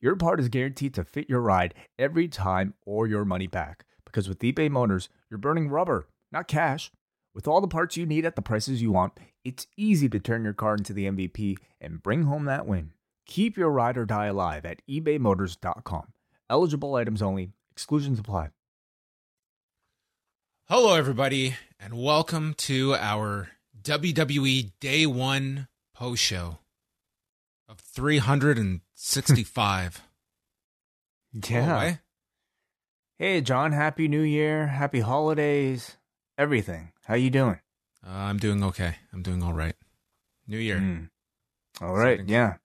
your part is guaranteed to fit your ride every time or your money back. Because with eBay Motors, you're burning rubber, not cash. With all the parts you need at the prices you want, it's easy to turn your car into the MVP and bring home that win. Keep your ride or die alive at ebaymotors.com. Eligible items only. Exclusions apply. Hello, everybody, and welcome to our WWE Day 1 post show of 365. Yeah. Oh, hey, John, happy New Year, happy holidays, everything. How you doing? I'm doing okay. I'm doing all right. New Year. All right, yeah.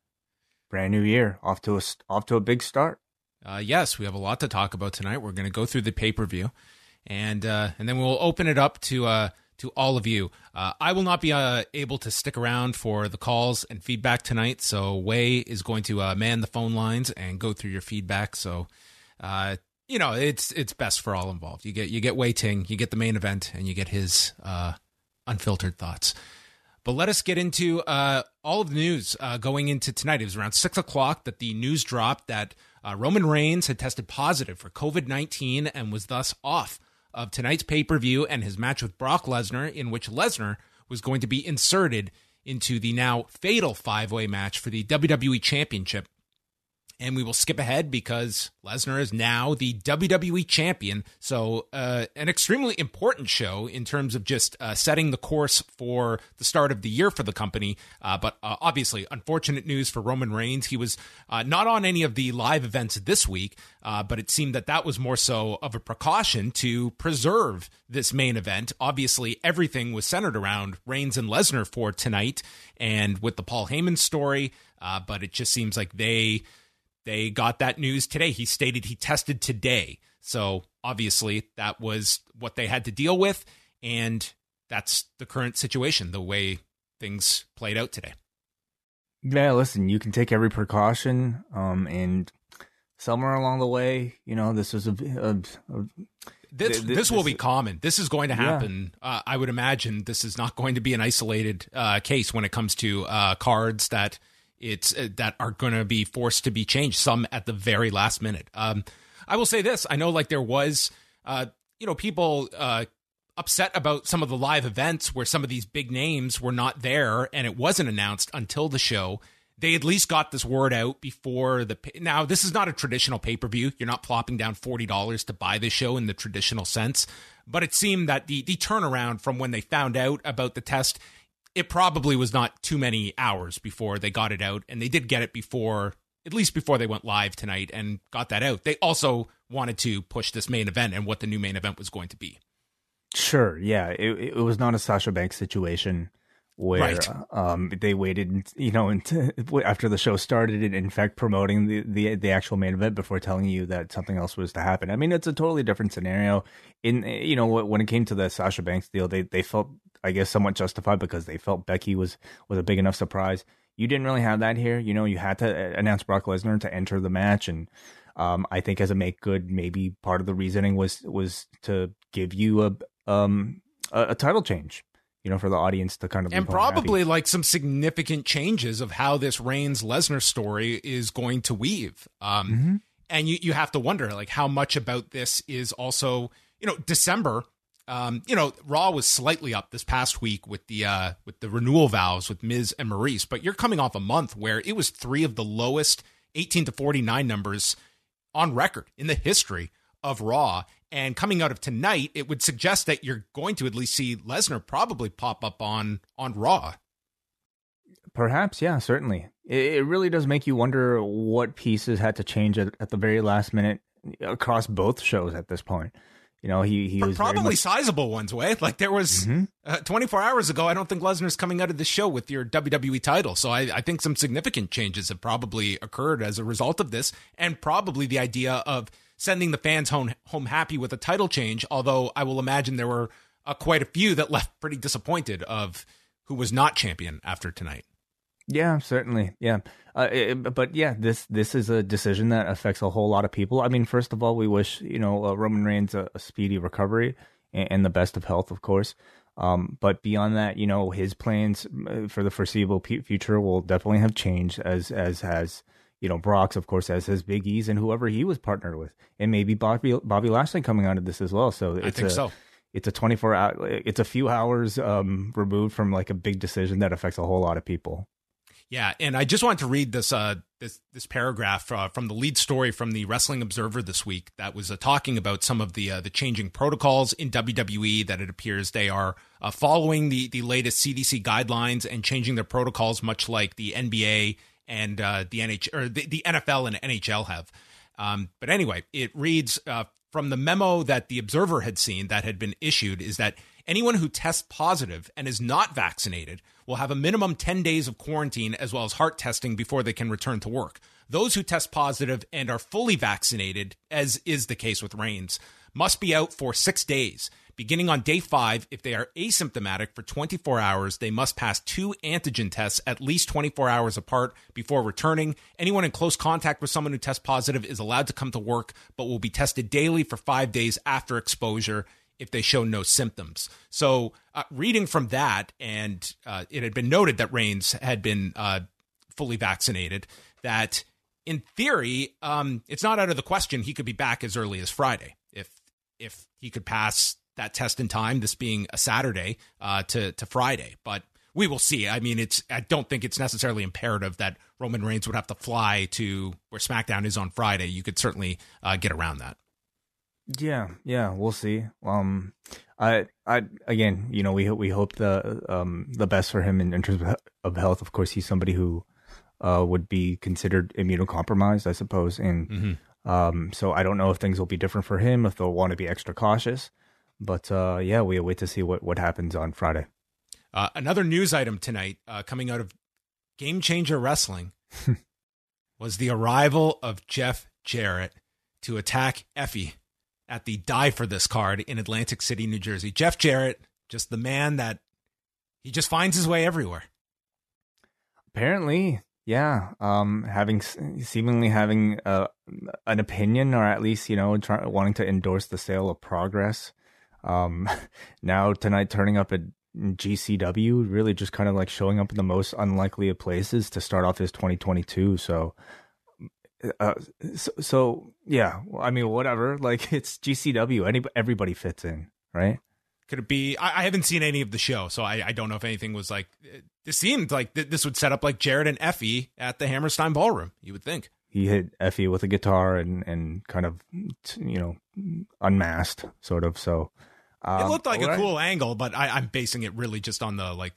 Brand new year, off to a big start. Yes, we have a lot to talk about tonight. We're going to go through the pay-per-view, and then we'll open it up to all of you. I will not be able to stick around for the calls and feedback tonight, so Way is going to man the phone lines and go through your feedback, so... You know, it's best for all involved. You get Wei Ting, you get the main event, and you get his unfiltered thoughts. But let us get into all of the news going into tonight. It was around 6 o'clock that the news dropped that Roman Reigns had tested positive for COVID-19 and was thus off of tonight's pay-per-view and his match with Brock Lesnar, in which Lesnar was going to be inserted into the now fatal five-way match for the WWE Championship. And we will skip ahead because Lesnar is now the WWE champion. So an extremely important show in terms of just setting the course for the start of the year for the company. But obviously, unfortunate news for Roman Reigns. He was not on any of the live events this week, but it seemed that was more so of a precaution to preserve this main event. Obviously, everything was centered around Reigns and Lesnar for tonight and with the Paul Heyman story. But it just seems like they got that news today. He stated he tested today. So obviously that was what they had to deal with. And that's the current situation, the way things played out today. Yeah, listen, you can take every precaution. And somewhere along the way, you know, this was This will be common. This is going to happen. Yeah. I would imagine this is not going to be an isolated case when it comes to cards that... that are going to be forced to be changed, some at the very last minute. I will say this. I know there was, people upset about some of the live events where some of these big names were not there and it wasn't announced until the show. They at least got this word out before the... Now, this is not a traditional pay-per-view. You're not plopping down $40 to buy the show in the traditional sense. But it seemed that the turnaround from when they found out about the test... It probably was not too many hours before they got it out, and they did get it before they went live tonight and got that out. They also wanted to push this main event and what the new main event was going to be. Sure, yeah. It was not a Sasha Banks situation where right. They waited, until after the show started, and in fact promoting the actual main event before telling you that something else was to happen. I mean, it's a totally different scenario. When it came to the Sasha Banks deal, they felt... I guess somewhat justified because they felt Becky was a big enough surprise. You didn't really have that here. You had to announce Brock Lesnar to enter the match. And I think as a make good, maybe part of the reasoning was to give you a title change, for the audience to kind of. And probably happy. Some significant changes of how this Reigns Lesnar story is going to weave. Mm-hmm. And you have to wonder how much about this is also, December. Raw was slightly up this past week with the renewal vows with Miz and Maurice, but you're coming off a month where it was three of the lowest 18 to 49 numbers on record in the history of Raw. And coming out of tonight, it would suggest that you're going to at least see Lesnar probably pop up on Raw. Perhaps, yeah, certainly. It really does make you wonder what pieces had to change at the very last minute across both shows at this point. He was probably sizable ones, Way. There was 24 hours ago, I don't think Lesnar's coming out of the show with your WWE title. So I think some significant changes have probably occurred as a result of this. And probably the idea of sending the fans home happy with a title change, although I will imagine there were quite a few that left pretty disappointed of who was not champion after tonight. Yeah, certainly. Yeah. But yeah, this is a decision that affects a whole lot of people. I mean, first of all, we wish, Roman Reigns a speedy recovery and the best of health, of course. But beyond that, his plans for the foreseeable future will definitely have changed, as has, Brock's, of course, as has Big E's and whoever he was partnered with, and maybe Bobby Lashley coming out of this as well. So it's a 24-hour, it's a few hours removed from like a big decision that affects a whole lot of people. Yeah, and I just wanted to read this this paragraph from the lead story from the Wrestling Observer this week that was talking about some of the changing protocols in WWE that it appears they are following the latest CDC guidelines and changing their protocols, much like the NBA and the NFL and NHL have. But anyway, it reads from the memo that the Observer had seen that had been issued is that anyone who tests positive and is not vaccinated will have a minimum 10 days of quarantine as well as heart testing before they can return to work. Those who test positive and are fully vaccinated, as is the case with Reigns, must be out for 6 days. Beginning on day 5, if they are asymptomatic for 24 hours, they must pass 2 antigen tests at least 24 hours apart before returning. Anyone in close contact with someone who tests positive is allowed to come to work, but will be tested daily for 5 days after exposure if they show no symptoms. So reading from that, and it had been noted that Reigns had been fully vaccinated, that in theory, it's not out of the question he could be back as early as Friday if he could pass that test in time, this being a Saturday to Friday. But we will see. I mean, I don't think it's necessarily imperative that Roman Reigns would have to fly to where SmackDown is on Friday. You could certainly get around that. Yeah, we'll see. I again, we hope the best for him in terms of health. Of course, he's somebody who would be considered immunocompromised, I suppose, and so I don't know if things will be different for him, if they'll want to be extra cautious. But yeah, we await to see what happens on Friday. Another news item tonight, coming out of Game Changer Wrestling, was the arrival of Jeff Jarrett to attack Effie at the Die for This card in Atlantic City, New Jersey. Jeff Jarrett, just the man that he just finds his way everywhere. Apparently, yeah. Seemingly having an opinion, or at least, wanting to endorse the sale of Progress. Now tonight turning up at GCW, really just kind of like showing up in the most unlikely of places to start off his 2022. So yeah, I mean, whatever, like it's GCW, everybody fits in, right? Could it be, I haven't seen any of the show, so I don't know if anything was like, this seemed like this would set up like Jared and Effie at the Hammerstein Ballroom, you would think. He hit Effie with a guitar and kind of, unmasked sort of. So it looked like a cool angle, but I'm basing it really just on the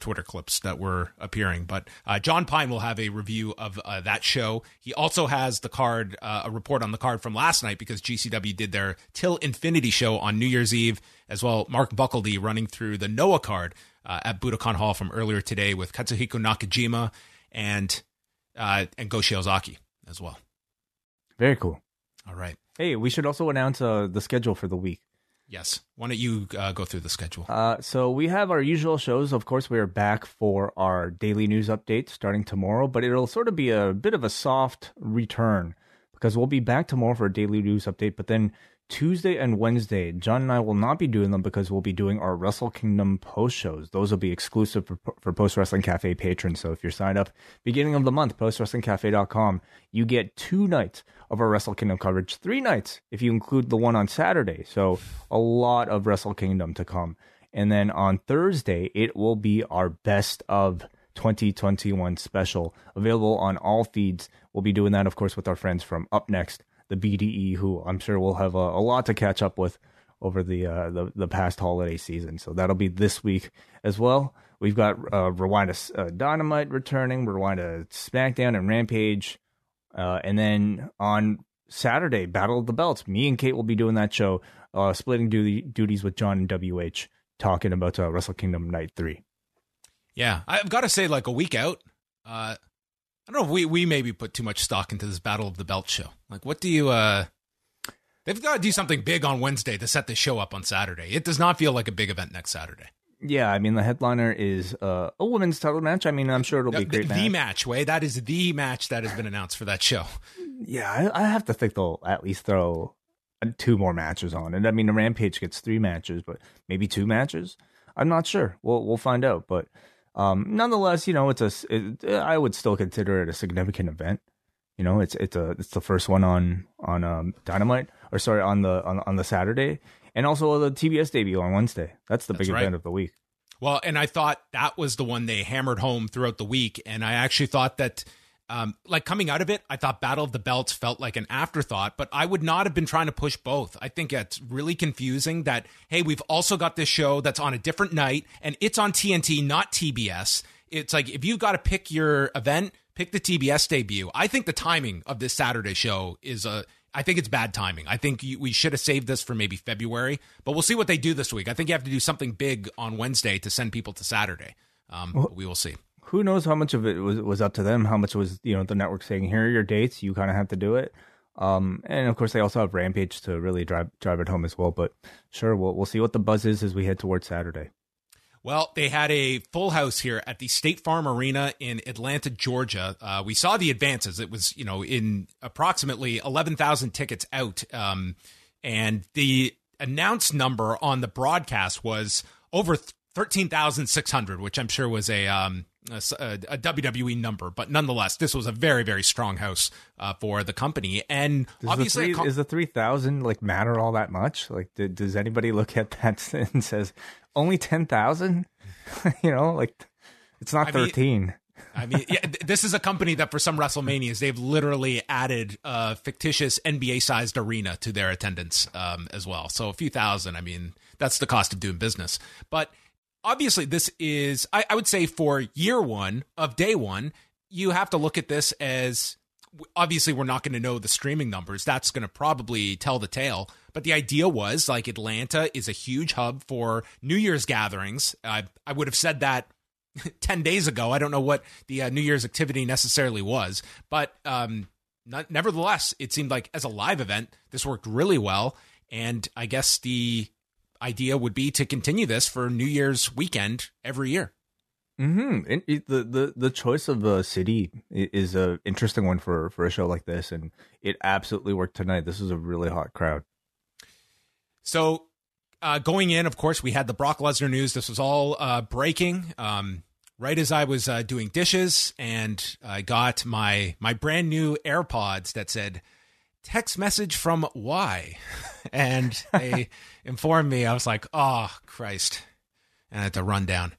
Twitter clips that were appearing. But John Pine will have a review of that show. He also has the card, a report on the card from last night, because GCW did their Till Infinity show on New Year's Eve as well. Mark Buckledy running through the Noah card at Budokan Hall from earlier today with Katsuhiko Nakajima and Goshi Ozaki as well. Very cool. All right. Hey, we should also announce the schedule for the week. Yes. Why don't you go through the schedule? So we have our usual shows. Of course, we are back for our daily news update starting tomorrow, but it'll sort of be a bit of a soft return because we'll be back tomorrow for a daily news update. But then Tuesday and Wednesday, John and I will not be doing them because we'll be doing our Wrestle Kingdom post shows. Those will be exclusive for Post Wrestling Cafe patrons. So if you're signed up beginning of the month, postwrestlingcafe.com, you get 2 nights of our Wrestle Kingdom coverage, 3 nights if you include the one on Saturday. So a lot of Wrestle Kingdom to come. And then on Thursday, it will be our Best of 2021 special, available on all feeds. We'll be doing that, of course, with our friends from Up Next, the BDE, who I'm sure will have a lot to catch up with over the past holiday season. So that'll be this week as well. We've got Rewind to Dynamite returning, Rewind to SmackDown and Rampage. And then on Saturday, Battle of the Belts, me and Kate will be doing that show, splitting duties with John and WH, talking about Wrestle Kingdom Night 3. Yeah, I've got to say, like a week out, I don't know if we maybe put too much stock into this Battle of the Belt show. Like, what do you They've got to do something big on Wednesday to set this show up on Saturday. It does not feel like a big event next Saturday. Yeah, I mean, the headliner is a women's title match. I mean, I'm sure it'll be a great match. The match, Way. That is the match that has been announced for that show. Yeah, I have to think they'll at least throw two more matches on. And I mean, the Rampage gets three matches, but maybe two matches? I'm not sure. We'll find out. But nonetheless, you know, I would still consider it a significant event. You know, it's the first one on Dynamite, or sorry, on the Saturday. And also the TBS debut on Wednesday. That's the big event of the week. Well, and I thought that was the one they hammered home throughout the week. And I actually thought that, like coming out of it, I thought Battle of the Belts felt like an afterthought, but I would not have been trying to push both. I think it's really confusing that, hey, we've also got this show that's on a different night and it's on TNT, not TBS. It's like, if you've got to pick your event, pick the TBS debut. I think the timing of this Saturday show is I think it's bad timing. I think we should have saved this for maybe February, but we'll see what they do this week. I think you have to do something big on Wednesday to send people to Saturday. Well, we will see. Who knows how much of it was up to them? How much was, you know, the network saying, here are your dates. You kind of have to do it. And of course, they also have Rampage to really drive it home as well. But sure, we'll see what the buzz is as we head towards Saturday. Well, they had a full house here at the State Farm Arena in Atlanta, Georgia. We saw the advances. It was, you know, in approximately 11,000 tickets out. And the announced number on the broadcast was over 13,600, which I'm sure was a WWE number. But nonetheless, this was a very, very strong house for the company. And does obviously, is the 3,000 like matter all that much? Like, does anybody look at that and says, only 10,000, you know, like it's not 13. I mean, yeah, this is a company that for some WrestleManias, they've literally added a fictitious NBA sized arena to their attendance as well. So a few thousand, I mean, that's the cost of doing business. But obviously this is, I would say for year one of day one, you have to look at this as obviously we're not going to know the streaming numbers. That's going to probably tell the tale. But the idea was, like, Atlanta is a huge hub for New Year's gatherings. I would have said that 10 days ago. I don't know what the New Year's activity necessarily was. But nevertheless, it seemed like as a live event, this worked really well. And I guess the idea would be to continue this for New Year's weekend every year. Mm-hmm. The choice of a city is an interesting one for a show like this. And it absolutely worked tonight. This was a really hot crowd. So going in, of course, we had the Brock Lesnar news. This was all breaking right as I was doing dishes, and I got my brand new AirPods that said text message from Y. And they informed me. I was like, oh, Christ. And I had to run down.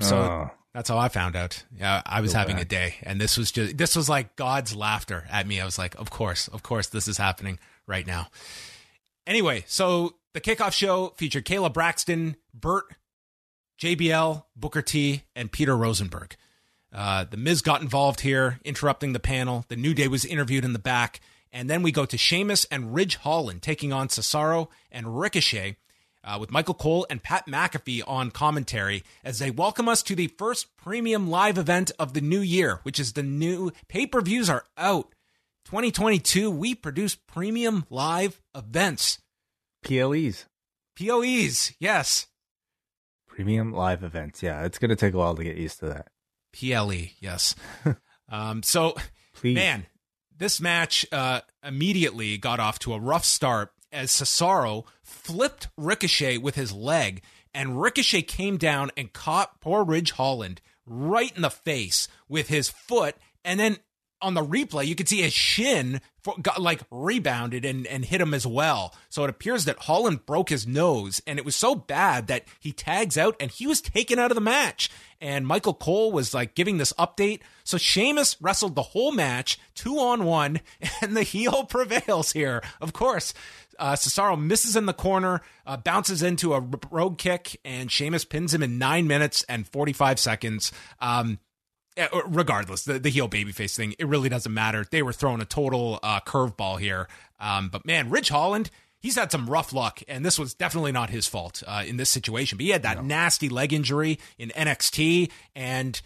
So that's how I found out. Yeah, I was having a day, and this was like God's laughter at me. I was like, of course, this is happening right now. Anyway, so the kickoff show featured Kayla Braxton, Burt, JBL, Booker T, and Peter Rosenberg. The Miz got involved here, interrupting the panel. The New Day was interviewed in the back. And then we go to Sheamus and Ridge Holland taking on Cesaro and Ricochet with Michael Cole and Pat McAfee on commentary as they welcome us to the first premium live event of the new year, which is the new pay-per-views are out. 2022, we produce premium live events. PLEs, yes. Premium live events, yeah. It's going to take a while to get used to that. PLE, yes. So, please. Man, this match immediately got off to a rough start as Cesaro flipped Ricochet with his leg, and Ricochet came down and caught poor Ridge Holland right in the face with his foot, and then on the replay, you could see his shin rebounded and hit him as well. So it appears that Holland broke his nose, and it was so bad that he tags out, and he was taken out of the match. And Michael Cole was like giving this update. So Sheamus wrestled the whole match 2-on-1, and the heel prevails here. Of course, Cesaro misses in the corner, bounces into a rogue kick, and Sheamus pins him in 9 minutes and 45 seconds. Regardless, the heel babyface thing, it really doesn't matter. They were throwing a total curveball here. But man, Ridge Holland, he's had some rough luck, and this was definitely not his fault in this situation. But he had that nasty leg injury in NXT. And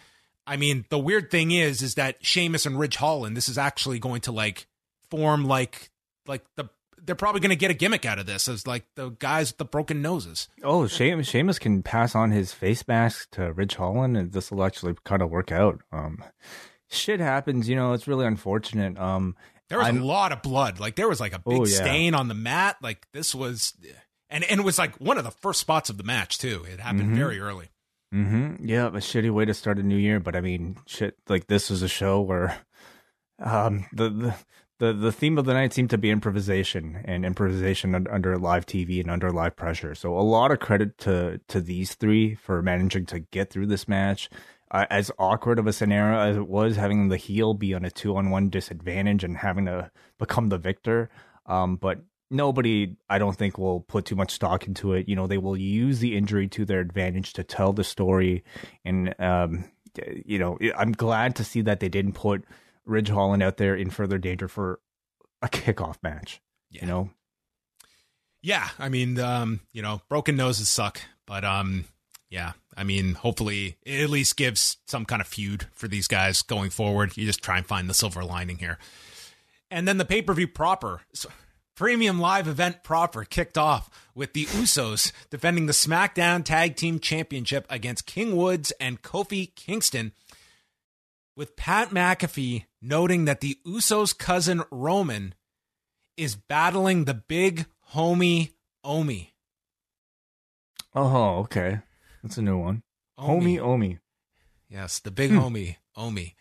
I mean, the weird thing is that Sheamus and Ridge Holland, this is actually going to like form like the they're probably going to get a gimmick out of this, as like the guys with the broken noses. Oh, Sheamus can pass on his face mask to Ridge Holland, and this will actually kind of work out. Shit happens, you know. It's really unfortunate. There was a lot of blood. Like there was like a big stain on the mat. Like this was, and it was like one of the first spots of the match too. It happened very early. Yeah, a shitty way to start a new year. But I mean, shit. Like this was a show where the theme of the night seemed to be improvisation, and improvisation under live TV and under live pressure. So a lot of credit to these three for managing to get through this match. As awkward of a scenario as it was, having the heel be on a 2-on-1 disadvantage and having to become the victor. But nobody, I don't think, will put too much stock into it. You know, they will use the injury to their advantage to tell the story. And, you know, I'm glad to see that they didn't put Ridge Holland out there in further danger for a kickoff match, you know? Yeah. I mean, you know, broken noses suck, but, yeah, I mean, hopefully it at least gives some kind of feud for these guys going forward. You just try and find the silver lining here. And then the pay-per-view proper, so premium live event proper, kicked off with the Usos defending the SmackDown Tag Team Championship against King Woods and Kofi Kingston, with Pat McAfee noting that the Usos' cousin Roman is battling the big homie Omi. Oh, okay. That's a new one. Omi. Homie. Yes, the big homie, Omi.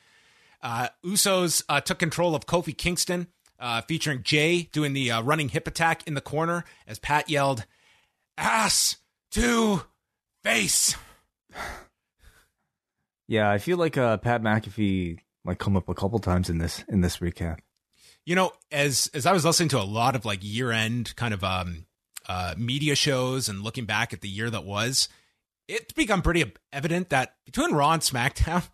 Usos took control of Kofi Kingston, featuring Jay doing the running hip attack in the corner as Pat yelled, "Ass to face." Yeah, I feel like Pat McAfee might come up a couple times in this recap. You know, as I was listening to a lot of like year-end kind of media shows and looking back at the year that was, it's become pretty evident that between Raw and SmackDown,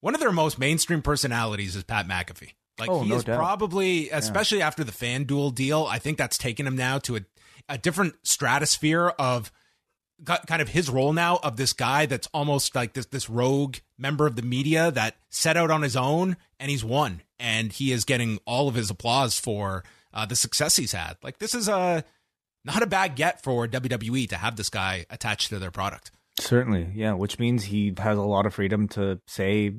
one of their most mainstream personalities is Pat McAfee. Like he is probably, especially after the FanDuel deal, I think that's taken him now to a different stratosphere of kind of his role now of this guy that's almost like this rogue member of the media that set out on his own and he's won. And he is getting all of his applause for the success he's had. Like this is not a bad get for WWE to have this guy attached to their product. Certainly, yeah, which means he has a lot of freedom to say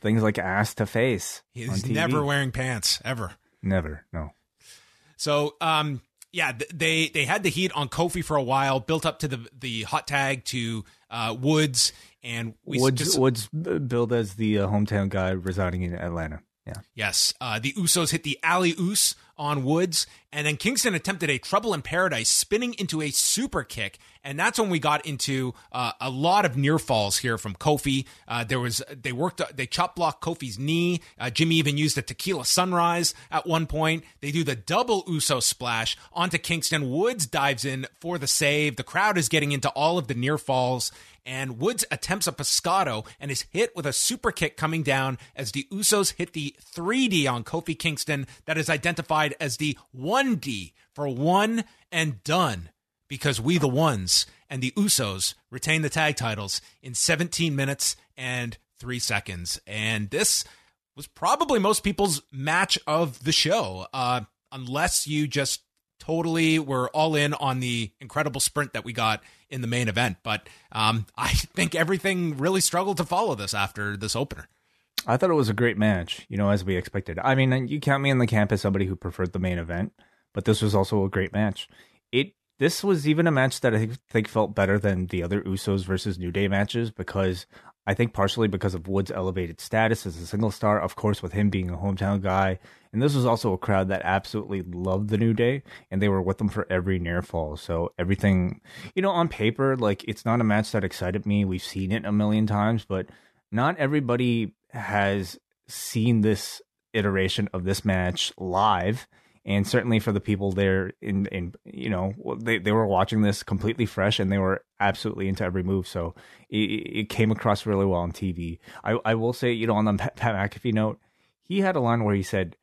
things like ass to face. He's never wearing pants, ever. Never, no. So, yeah, they had the heat on Kofi for a while, built up to the hot tag to Woods. And Woods billed as the hometown guy residing in Atlanta. Yeah. Yes, the Usos hit the alley-oos on Woods, and then Kingston attempted a Trouble in Paradise, spinning into a super kick, and that's when we got into a lot of near falls here from Kofi. They chop blocked Kofi's knee. Jimmy even used a tequila sunrise at one point. They do the double Uso splash onto Kingston. Woods dives in for the save. The crowd is getting into all of the near falls, and Woods attempts a pescado and is hit with a super kick coming down as the Usos hit the 3D on Kofi Kingston that is identified as the 1D for one and done, because we the ones and the Usos retain the tag titles in 17 minutes and 3 seconds. And this was probably most people's match of the show, unless you just totally were all in on the incredible sprint that we got in the main event. But I think everything really struggled to follow this after this opener. I thought it was a great match, you know, as we expected. I mean, you count me in the camp as somebody who preferred the main event, but this was also a great match. This was even a match that I think felt better than the other Usos versus New Day matches, because I think partially because of Woods' elevated status as a single star, of course, with him being a hometown guy. And this was also a crowd that absolutely loved the New Day, and they were with them for every near fall. So everything, you know, on paper, like, it's not a match that excited me. We've seen it a million times, but not everybody has seen this iteration of this match live, and certainly for the people there in you know, they were watching this completely fresh, and they were absolutely into every move. So it came across really well on TV. I will say, you know, on the Pat McAfee note, he had a line where he said,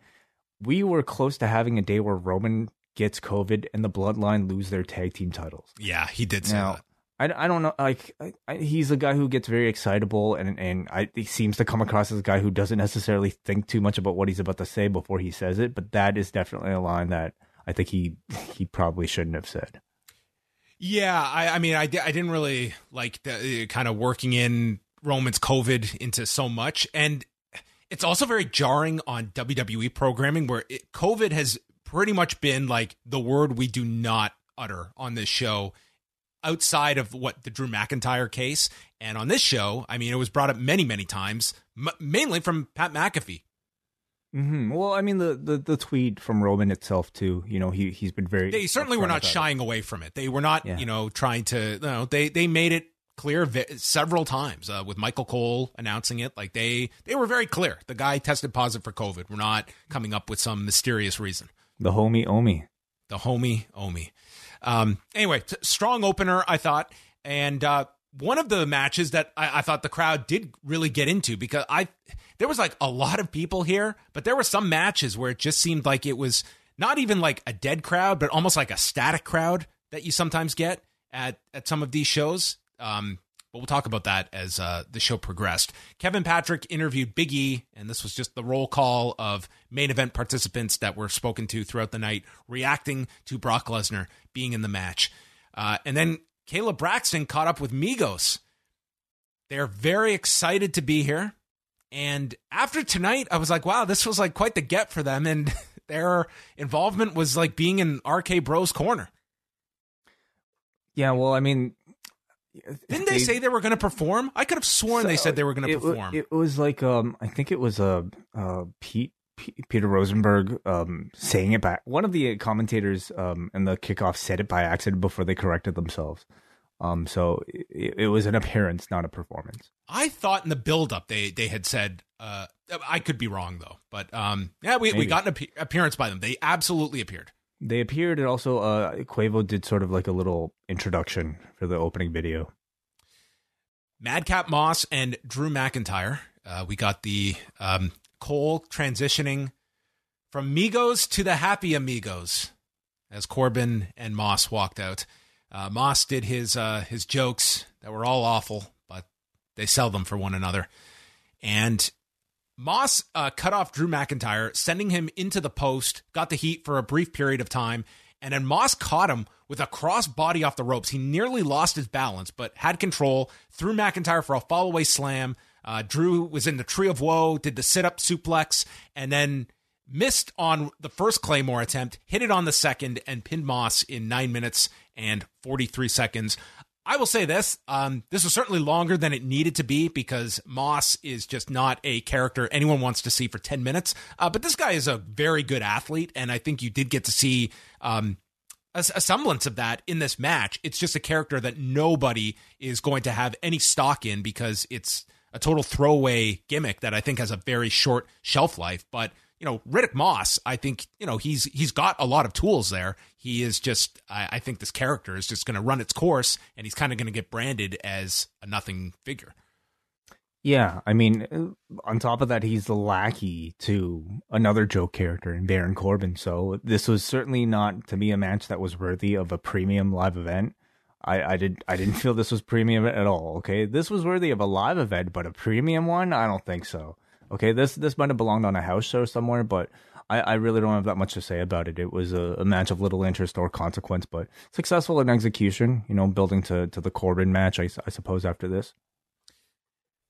"We were close to having a day where Roman gets COVID and the Bloodline lose their tag team titles." Yeah, he did say that. I don't know. Like, he's a guy who gets very excitable, and he seems to come across as a guy who doesn't necessarily think too much about what he's about to say before he says it. But that is definitely a line that I think he probably shouldn't have said. Yeah, I mean, I didn't really like the kind of working in Roman's COVID into so much, and it's also very jarring on WWE programming where COVID has pretty much been like the word we do not utter on this show. Outside of what the Drew McIntyre case, and on this show, I mean, it was brought up many, many times, mainly from Pat McAfee. Mm-hmm. Well, I mean, the tweet from Roman itself too. You know, he's been very. They certainly were not shying away from it. They were not, you know, trying to. You know, they made it clear several times with Michael Cole announcing it. Like they were very clear. The guy tested positive for COVID. We're not coming up with some mysterious reason. The homie Omi. The homie Omi. Anyway, strong opener, I thought. And one of the matches that I thought the crowd did really get into, because there was like a lot of people here, but there were some matches where it just seemed like it was not even like a dead crowd, but almost like a static crowd that you sometimes get at some of these shows. But we'll talk about that as the show progressed. Kevin Patrick interviewed Big E, and this was just the roll call of main event participants that were spoken to throughout the night, reacting to Brock Lesnar being in the match. And then Caleb Braxton caught up with Migos. They're very excited to be here. And after tonight, I was like, wow, this was like quite the get for them. And their involvement was like being in RK Bros corner. Yeah, well, I mean... Didn't they say they were going to perform? I could have sworn they said they were going to perform. It was like, I think it was Peter Rosenberg saying it back. One of the commentators in the kickoff said it by accident before they corrected themselves. So it was an appearance, not a performance. I thought in the buildup they had said. I could be wrong though, but yeah, we got an appearance by them. They absolutely appeared. They appeared, and also Quavo did sort of like a little introduction for the opening video. Madcap Moss and Drew McIntyre. We got the Cole transitioning from Migos to the Happy Amigos as Corbin and Moss walked out. Moss did his jokes that were all awful, but they sell them for one another. And Moss cut off Drew McIntyre, sending him into the post, got the heat for a brief period of time, and then Moss caught him with a cross body off the ropes. He nearly lost his balance, but had control, threw McIntyre for a fall-away slam. Drew was in the Tree of Woe, did the sit-up suplex, and then missed on the first Claymore attempt, hit it on the second, and pinned Moss in 9 minutes and 43 seconds. I will say this, this was certainly longer than it needed to be because Moss is just not a character anyone wants to see for 10 minutes. But this guy is a very good athlete, and I think you did get to see a semblance of that in this match. It's just a character that nobody is going to have any stock in because it's a total throwaway gimmick that I think has a very short shelf life. But, you know, Riddick Moss, I think, you know, he's got a lot of tools there. He is just, I think this character is just going to run its course, and he's kind of going to get branded as a nothing figure. Yeah, I mean, on top of that, he's the lackey to another joke character in Baron Corbin. So this was certainly not, to me, a match that was worthy of a premium live event. I didn't feel this was premium at all, okay? This was worthy of a live event, but a premium one? I don't think so. Okay, this might have belonged on a house show somewhere, but I really don't have that much to say about it. It was a match of little interest or consequence, but successful in execution, you know, building to the Corbin match, I suppose, after this.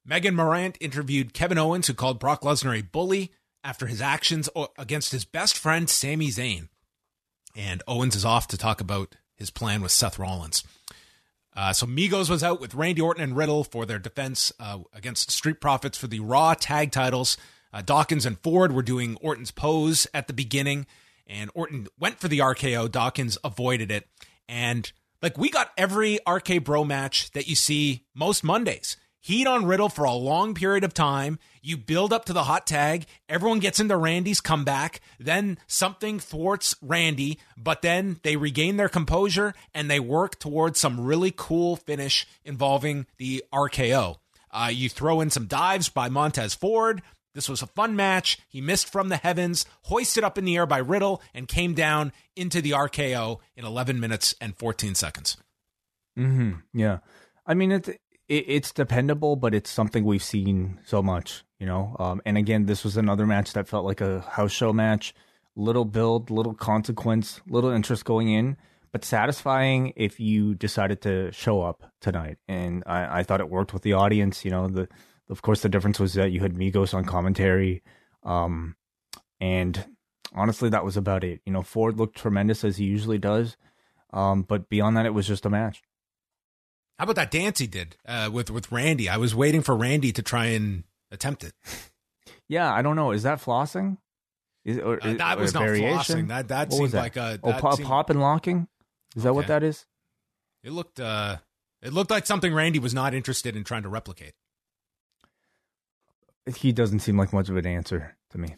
Megan Morant interviewed Kevin Owens, who called Brock Lesnar a bully after his actions against his best friend, Sami Zayn. And Owens is off to talk about his plan with Seth Rollins. So Migos was out with Randy Orton and Riddle for their defense against Street Profits for the Raw tag titles. Dawkins and Ford were doing Orton's pose at the beginning, and Orton went for the RKO. Dawkins avoided it. And like we got every RK Bro match that you see most Mondays. Heat on Riddle for a long period of time. You build up to the hot tag. Everyone gets into Randy's comeback. Then something thwarts Randy, but then they regain their composure and they work towards some really cool finish involving the RKO. You throw in some dives by Montez Ford. This was a fun match. He missed from the heavens, hoisted up in the air by Riddle, and came down into the RKO in 11 minutes and 14 seconds. Mm-hmm. Yeah. I mean, it's dependable, but it's something we've seen so much, you know? And again, this was another match that felt like a house show match. Little build, little consequence, little interest going in, but satisfying if you decided to show up tonight. And I thought it worked with the audience. You know, of course, the difference was that you had Migos on commentary. And honestly, that was about it. You know, Ford looked tremendous as he usually does. But beyond that, it was just a match. How about that dance he did with Randy? I was waiting for Randy to try and attempt it. Yeah, I don't know. Is that flossing? That was not variation? Flossing. That seemed like a... pop and locking? Is that what that is? It looked like something Randy was not interested in trying to replicate. He doesn't seem like much of an answer to me. He's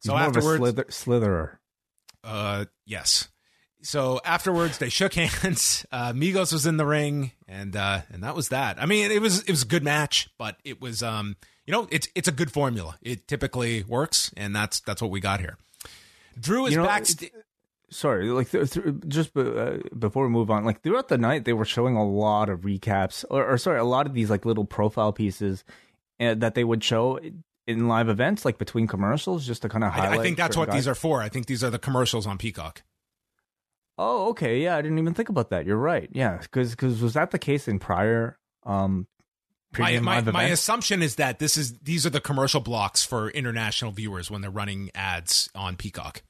so more afterwards, of a slitherer. Yes. So afterwards, they shook hands. Migos was in the ring, and that was that. I mean, it was a good match, but it was you know, it's a good formula. It typically works, and that's what we got here. Drew is backstage. Sorry, like before we move on, like throughout the night, they were showing a lot of recaps, a lot of these like little profile pieces that they would show in live events, like between commercials, just to kind of highlight. I think that's what these are for. I think these are the commercials on Peacock. Oh, okay. Yeah, I didn't even think about that. You're right. Yeah, because was that the case in prior? My assumption is that these are the commercial blocks for international viewers when they're running ads on Peacock.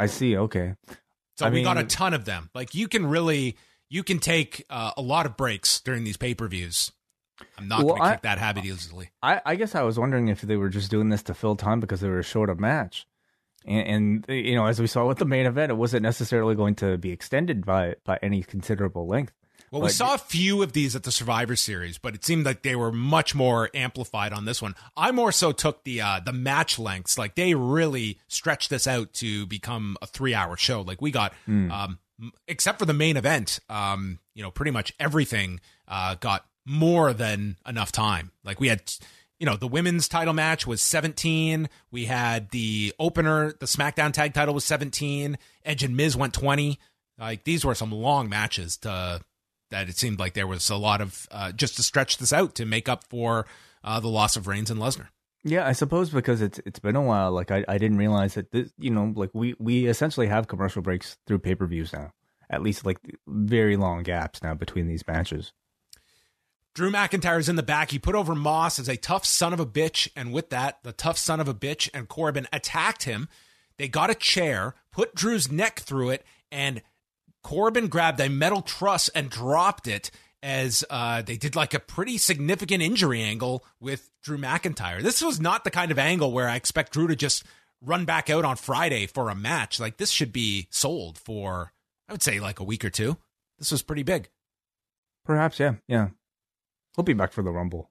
I see. Okay. So we got a ton of them. Like you can take a lot of breaks during these pay-per-views. I'm not going to keep that habit easily. I guess I was wondering if they were just doing this to fill time because they were short of match. And you know, as we saw with the main event, it wasn't necessarily going to be extended by any considerable length. Well, we saw a few of these at the Survivor Series, but it seemed like they were much more amplified on this one. I more so took the match lengths. Like they really stretched this out to become a 3-hour show. Like we got, except for the main event, you know, pretty much everything got more than enough time. Like we had. You know, the women's title match was 17. We had the opener, the SmackDown tag title was 17. Edge and Miz went 20. Like these were some long matches that it seemed like there was a lot of just to stretch this out to make up for the loss of Reigns and Lesnar. Yeah, I suppose because it's been a while. Like I didn't realize that this, you know, like we essentially have commercial breaks through pay-per-views now. At least like very long gaps now between these matches. Drew McIntyre's in the back. He put over Moss as a tough son of a bitch. And with that, the tough son of a bitch and Corbin attacked him. They got a chair, put Drew's neck through it, and Corbin grabbed a metal truss and dropped it as they did like a pretty significant injury angle with Drew McIntyre. This was not the kind of angle where I expect Drew to just run back out on Friday for a match. Like this should be sold for, I would say, like a week or two. This was pretty big. Perhaps, yeah. Yeah. He'll be back for the Rumble.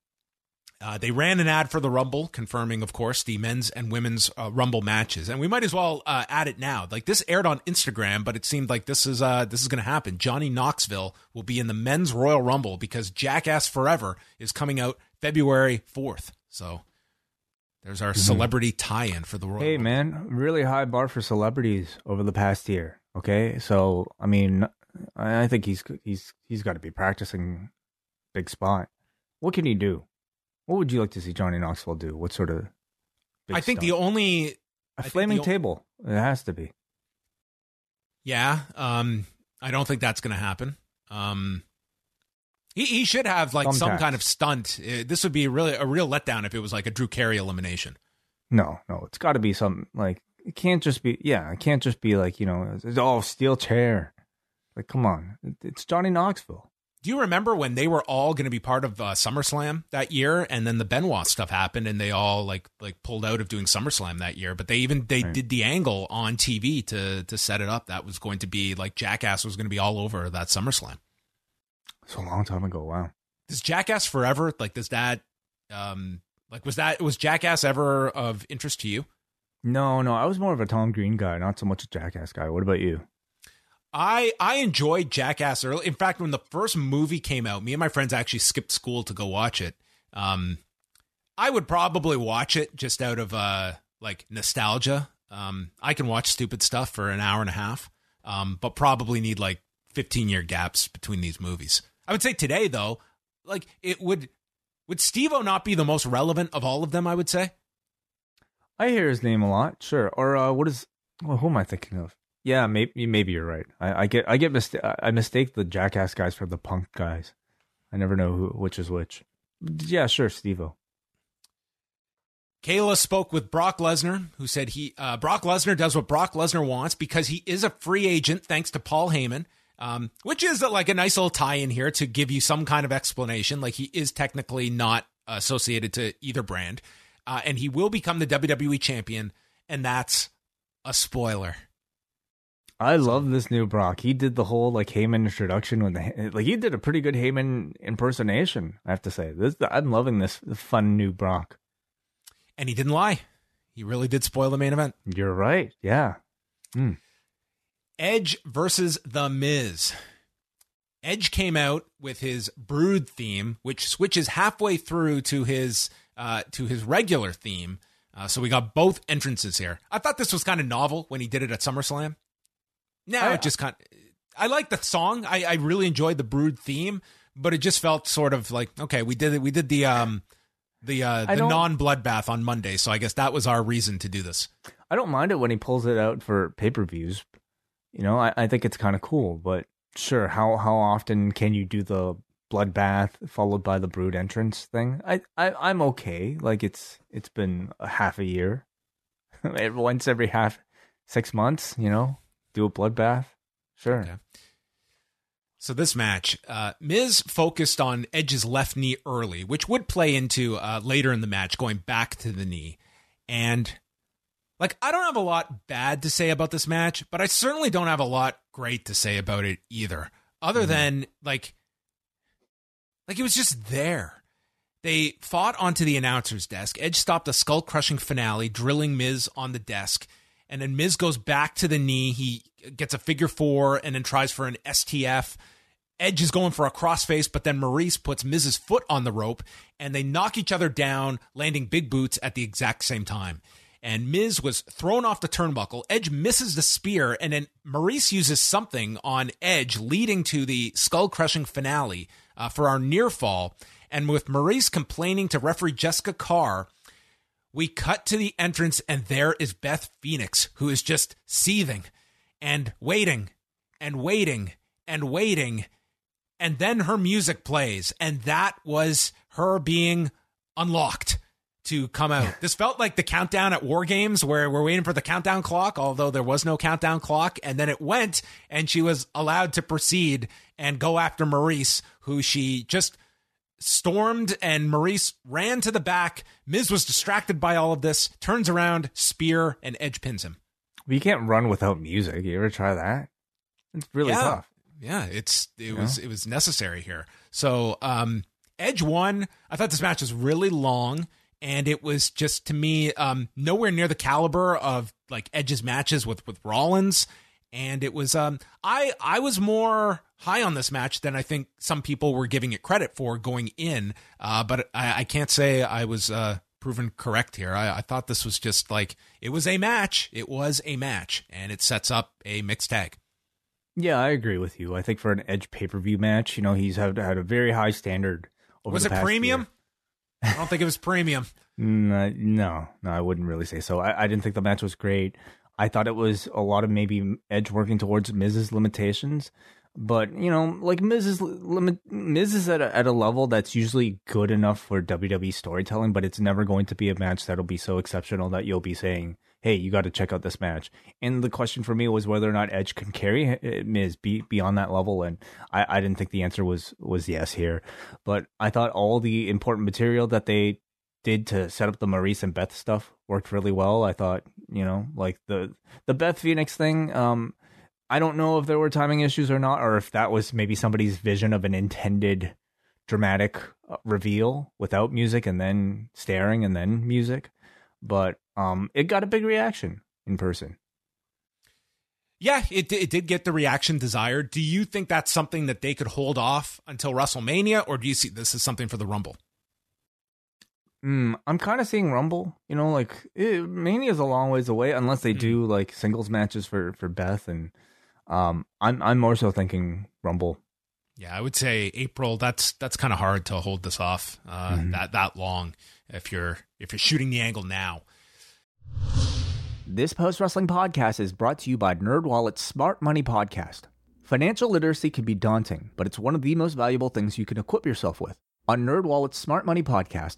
They ran an ad for the Rumble, confirming, of course, the men's and women's Rumble matches. And we might as well add it now. Like this aired on Instagram, but it seemed like this is going to happen. Johnny Knoxville will be in the men's Royal Rumble because Jackass Forever is coming out February 4th. So there's our celebrity tie-in for the Royal Rumble. Hey, man, really high bar for celebrities over the past year. Okay, so I mean, I think he's got to be practicing. Big spot. What can he do? What would you like to see Johnny Knoxville do? What sort of big I think stuff? The only a flaming table. It has to be. Yeah. I don't think that's going to happen. He should have like some kind of stunt. This would be really a real letdown if it was like a Drew Carey elimination. No, it's got to be something like it can't just be. Yeah. It can't just be like, you know, it's all steel chair. Like, come on. It's Johnny Knoxville. Do you remember when they were all going to be part of SummerSlam that year, and then the Benoit stuff happened, and they all like pulled out of doing SummerSlam that year? But they did the angle on TV to set it up. That was going to be like Jackass was going to be all over that SummerSlam. It's a long time ago. Wow. Does Jackass Forever like does that like was Jackass ever of interest to you? No, I was more of a Tom Green guy, not so much a Jackass guy. What about you? I enjoyed Jackass early. In fact, when the first movie came out, me and my friends actually skipped school to go watch it. I would probably watch it just out of like nostalgia. I can watch stupid stuff for an hour and a half, but probably need like 15-year gaps between these movies. I would say today, though, like, it would Steve-O not be the most relevant of all of them, I would say? I hear his name a lot, sure. Or who am I thinking of? Yeah, maybe you're right. I mistake the jackass guys for the punk guys. I never know which is which. Yeah, sure, Steve-O. Kayla spoke with Brock Lesnar, who said Brock Lesnar does what Brock Lesnar wants because he is a free agent thanks to Paul Heyman, which is like a nice little tie-in here to give you some kind of explanation. Like, he is technically not associated to either brand, and he will become the WWE champion, and that's a spoiler. I love this new Brock. He did the whole Heyman introduction when he did a pretty good Heyman impersonation. I have to say, I'm loving this fun new Brock. And he didn't lie; he really did spoil the main event. You're right. Yeah. Mm. Edge versus The Miz. Edge came out with his Brood theme, which switches halfway through to his regular theme. So we got both entrances here. I thought this was kind of novel when he did it at SummerSlam. No, it just kind of, I like the song. I really enjoyed the Brood theme, but it just felt sort of like, okay, we did the non-bloodbath on Monday, so I guess that was our reason to do this. I don't mind it when he pulls it out for pay-per-views. You know, I think it's kind of cool, but sure, how often can you do the bloodbath followed by the Brood entrance thing? I'm okay. Like, it's been a half a year. Once every 6 months, you know? Do a bloodbath? Sure. Okay. So this match, Miz focused on Edge's left knee early, which would play into later in the match, going back to the knee. And I don't have a lot bad to say about this match, but I certainly don't have a lot great to say about it either. Other than it was just there. They fought onto the announcer's desk. Edge stopped a skull-crushing finale, drilling Miz on the desk. And then Miz goes back to the knee. He gets a figure 4 and then tries for an STF. Edge is going for a crossface, but then Maurice puts Miz's foot on the rope, and they knock each other down, landing big boots at the exact same time. And Miz was thrown off the turnbuckle. Edge misses the spear, and then Maurice uses something on Edge, leading to the skull-crushing finale for our near fall. And with Maurice complaining to referee Jessica Carr, we cut to the entrance, and there is Beth Phoenix, who is just seething and waiting and waiting and waiting. And then her music plays, and that was her being unlocked to come out. This felt like the countdown at War Games where we're waiting for the countdown clock, although there was no countdown clock. And then it went, and she was allowed to proceed and go after Maurice, who she just stormed, and Maurice ran to the back. Miz was distracted by all of this, turns around, spear, and Edge pins him. Well, you can't run without music. You ever try that? It's really tough. Yeah, it was necessary here. So Edge won. I thought this match was really long, and it was just, to me, nowhere near the caliber of Edge's matches with Rollins. And it was, I was more high on this match than I think some people were giving it credit for going in. But I can't say I was proven correct here. I thought this was just it was a match. It was a match, and it sets up a mixed tag. Yeah, I agree with you. I think for an Edge pay-per-view match, you know, he's had a very high standard over the past year. Was it premium? I don't think it was premium. No, I wouldn't really say so. I didn't think the match was great. I thought it was a lot of maybe Edge working towards Miz's limitations, but you know, Miz is at a level that's usually good enough for WWE storytelling, but it's never going to be a match that'll be so exceptional that you'll be saying, "Hey, you got to check out this match." And the question for me was whether or not Edge can carry Miz beyond that level, and I didn't think the answer was yes here. But I thought all the important material that they did to set up the Maurice and Beth stuff worked really well. I thought, you know, the Beth Phoenix thing, I don't know if there were timing issues or not, or if that was maybe somebody's vision of an intended dramatic reveal without music and then staring and then music. But it got a big reaction in person. Yeah, it did get the reaction desired. Do you think that's something that they could hold off until WrestleMania, or do you see this as something for the Rumble? I'm kind of seeing Rumble, you know, Mania is a long ways away unless they do singles matches for Beth and I'm more so thinking Rumble. Yeah, I would say April. That's kind of hard to hold this off that long if you're shooting the angle now. This Post Wrestling Podcast is brought to you by NerdWallet's Smart Money Podcast. Financial literacy can be daunting, but it's one of the most valuable things you can equip yourself with. On NerdWallet's Smart Money Podcast,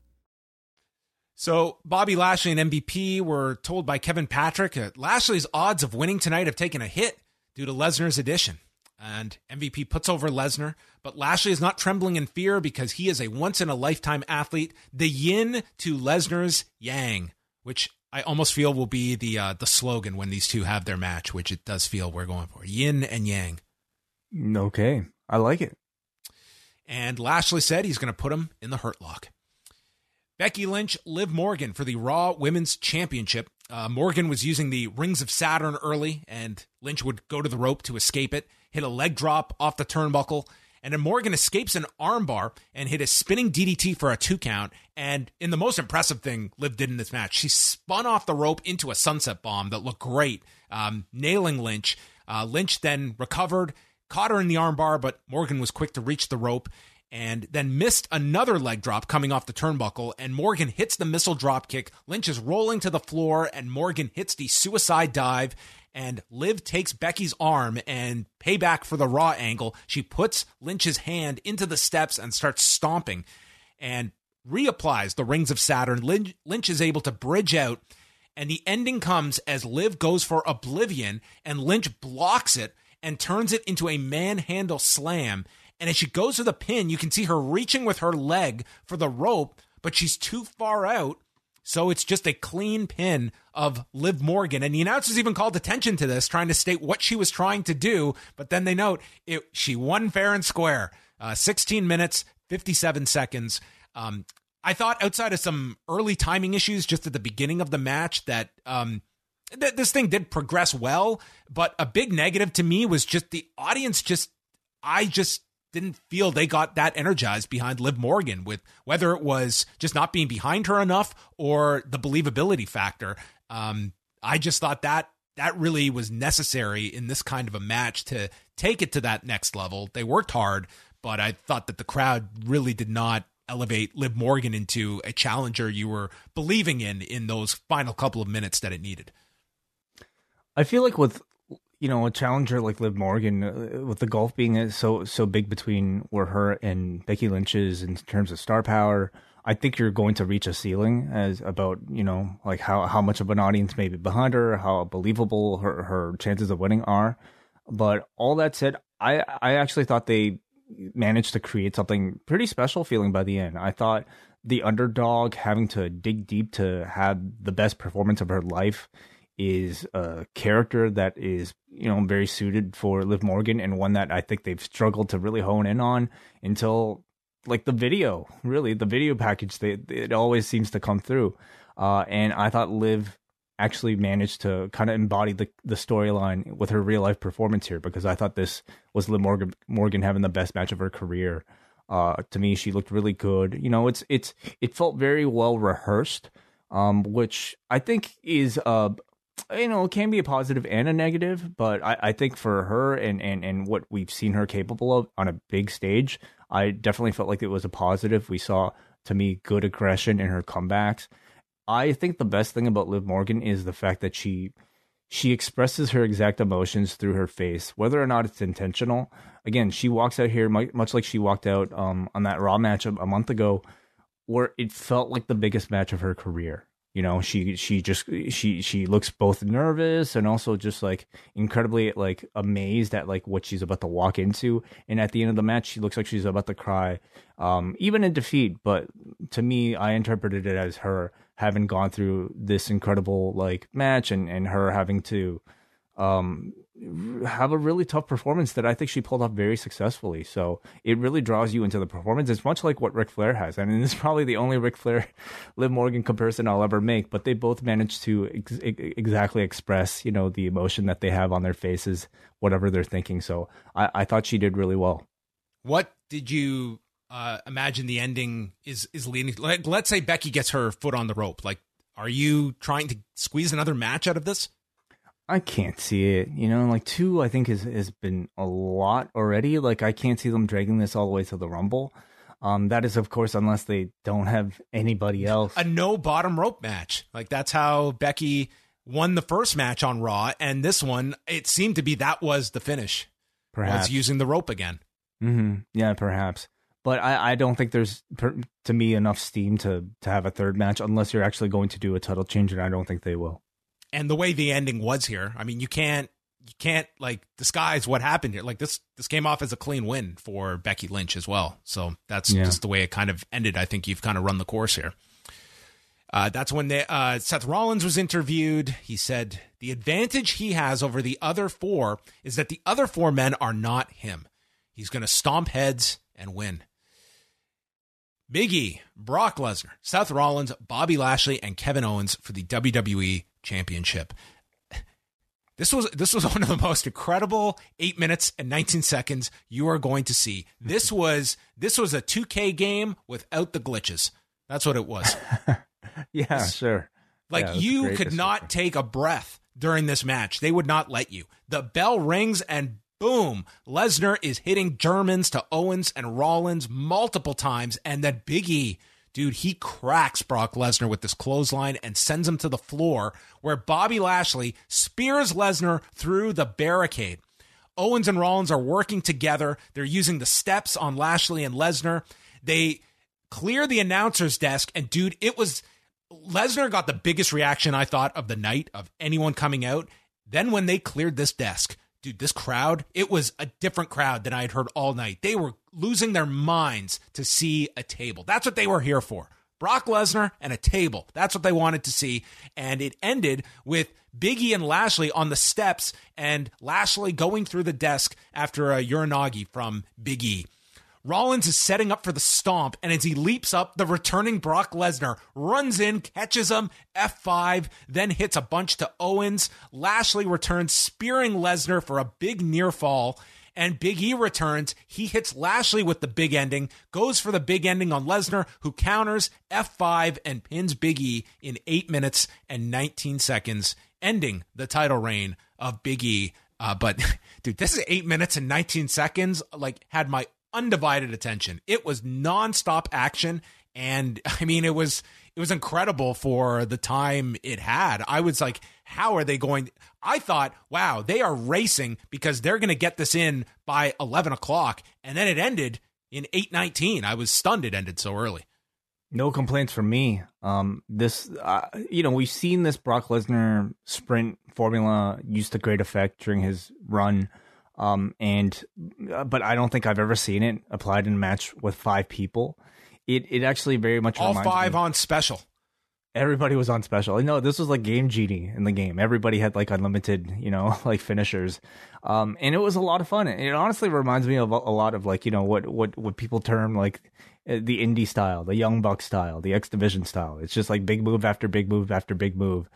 So Bobby Lashley and MVP were told by Kevin Patrick that Lashley's odds of winning tonight have taken a hit due to Lesnar's addition. And MVP puts over Lesnar, but Lashley is not trembling in fear because he is a once-in-a-lifetime athlete, the yin to Lesnar's yang, which I almost feel will be the slogan when these two have their match, which it does feel we're going for. Yin and yang. Okay. I like it. And Lashley said he's going to put him in the Hurt Lock. Becky Lynch, Liv Morgan for the Raw Women's Championship. Morgan was using the Rings of Saturn early, and Lynch would go to the rope to escape it, hit a leg drop off the turnbuckle, and then Morgan escapes an armbar and hit a spinning DDT for a 2 count. And in the most impressive thing Liv did in this match, she spun off the rope into a sunset bomb that looked great, nailing Lynch. Lynch then recovered, caught her in the armbar, but Morgan was quick to reach the rope and then missed another leg drop coming off the turnbuckle. And Morgan hits the missile drop kick. Lynch is rolling to the floor and Morgan hits the suicide dive. And Liv takes Becky's arm and payback for the Raw angle. She puts Lynch's hand into the steps and starts stomping and reapplies the Rings of Saturn. Lynch is able to bridge out, and the ending comes as Liv goes for Oblivion, and Lynch blocks it and turns it into a manhandle slam. And as she goes for the pin, you can see her reaching with her leg for the rope, but she's too far out. So it's just a clean pin of Liv Morgan. And the announcers even called attention to this, trying to state what she was trying to do. But then they note she won fair and square. 16 minutes, 57 seconds. I thought outside of some early timing issues just at the beginning of the match that this thing did progress well. But a big negative to me was just the audience. I didn't feel they got that energized behind Liv Morgan, with whether it was just not being behind her enough or the believability factor. I just thought that really was necessary in this kind of a match to take it to that next level. They worked hard, but I thought that the crowd really did not elevate Liv Morgan into a challenger you were believing in those final couple of minutes that it needed. I feel like with a challenger like Liv Morgan, with the gulf being so big between where her and Becky Lynch is in terms of star power, I think you're going to reach a ceiling as about, like how much of an audience may be behind her, how believable her chances of winning are. But all that said, I actually thought they managed to create something pretty special feeling by the end. I thought the underdog having to dig deep to have the best performance of her life is a character that is, very suited for Liv Morgan, and one that I think they've struggled to really hone in on until like the video package. It always seems to come through. And I thought Liv actually managed to kind of embody the storyline with her real life performance here, because I thought this was Liv Morgan having the best match of her career. To me, she looked really good. It felt very well rehearsed, which I think is, it can be a positive and a negative, but I think for her and what we've seen her capable of on a big stage, I definitely felt like it was a positive. We saw, to me, good aggression in her comebacks. I think the best thing about Liv Morgan is the fact that she expresses her exact emotions through her face, whether or not it's intentional. Again, she walks out here much like she walked out on that Raw match a month ago, where it felt like the biggest match of her career. She looks both nervous and also just like incredibly like amazed at like what she's about to walk into. And at the end of the match, she looks like she's about to cry, even in defeat. But to me, I interpreted it as her having gone through this incredible like match and her having to have a really tough performance that I think she pulled off very successfully. So it really draws you into the performance. It's much like what Ric Flair has. I mean, this is probably the only Ric Flair, Liv Morgan comparison I'll ever make, but they both managed to exactly express, you know, the emotion that they have on their faces, whatever they're thinking. So I thought she did really well. What did you imagine the ending is leading? Like, let's say Becky gets her foot on the rope. Like, are you trying to squeeze another match out of this? I can't see it, you know, like 2, I think has been a lot already. Like, I can't see them dragging this all the way to the Rumble. That is, of course, unless they don't have anybody else. A no bottom rope match. Like, that's how Becky won the first match on Raw. And this one, it seemed to be, that was the finish. Perhaps using the rope again. Mm-hmm. Yeah, perhaps. But I don't think there's, to me, enough steam to have a third match unless you're actually going to do a title change. And I don't think they will. And the way the ending was here, I mean, you can't like disguise what happened here. Like, this came off as a clean win for Becky Lynch as well. So that's just the way it kind of ended. I think you've kind of run the course here. That's when Seth Rollins was interviewed. He said the advantage he has over the other 4 is that the other 4 men are not him. He's going to stomp heads and win. Big E, Brock Lesnar, Seth Rollins, Bobby Lashley, and Kevin Owens for the WWE Championship. This was one of the most incredible 8 minutes and 19 seconds you are going to see. This was a 2K game without the glitches. That's what it was. Yeah, sure. Like, yeah, you could not take a breath during this match. They would not let you. The bell rings and boom, Lesnar is hitting Germans to Owens and Rollins multiple times, and then Big E, dude, he cracks Brock Lesnar with this clothesline and sends him to the floor, where Bobby Lashley spears Lesnar through the barricade. Owens and Rollins are working together. They're using the steps on Lashley and Lesnar. They clear the announcer's desk, and dude, Lesnar got the biggest reaction, I thought, of the night, of anyone coming out. Then when they cleared this desk, dude, this crowd, it was a different crowd than I had heard all night. They were losing their minds to see a table. That's what they were here for. Brock Lesnar and a table. That's what they wanted to see. And it ended with Big E and Lashley on the steps, and Lashley going through the desk after a uranagi from Big E. Rollins is setting up for the stomp, and as he leaps up, the returning Brock Lesnar runs in, catches him, F5, then hits a bunch to Owens. Lashley returns, spearing Lesnar for a big near fall, and Big E returns. He hits Lashley with the big ending, goes for the big ending on Lesnar, who counters, F5, and pins Big E in 8 minutes and 19 seconds, ending the title reign of Big E. But, dude, this is 8 minutes and 19 seconds. Like, had my undivided attention. It was nonstop action, and I mean, it was incredible for the time it had. I was like, how are they going? I thought, wow, they are racing because they're going to get this in by 11 o'clock, and then it ended in 8:19. I was stunned it ended so early. No complaints from me. We've seen this Brock Lesnar sprint formula used to great effect during his run. But I don't think I've ever seen it applied in a match with 5 people. It actually very much all reminds 5 me. On special. Everybody was on special. No, this was like Game Genie in the game. Everybody had like unlimited, you know, like finishers. And it was a lot of fun. It honestly reminds me of a lot of like, you know, what people term like the indie style, the Young Buck style, the X Division style. It's just like big move after big move after big move.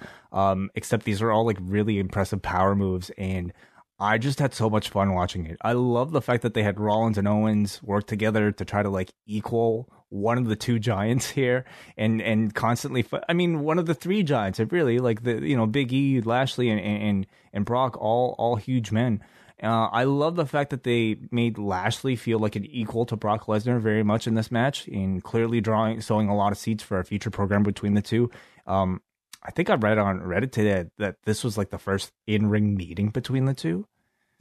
Except these are all like really impressive power moves, and I just had so much fun watching it. I love the fact that they had Rollins and Owens work together to try to like equal one of the 2 giants here, and constantly, I mean, one of the 3 giants. It really, like, the, you know, Big E, Lashley, and Brock, all huge men. I love the fact that they made Lashley feel like an equal to Brock Lesnar very much in this match, and clearly sowing a lot of seeds for a future program between the 2. I think I read on Reddit today that this was like the first in-ring meeting between the 2.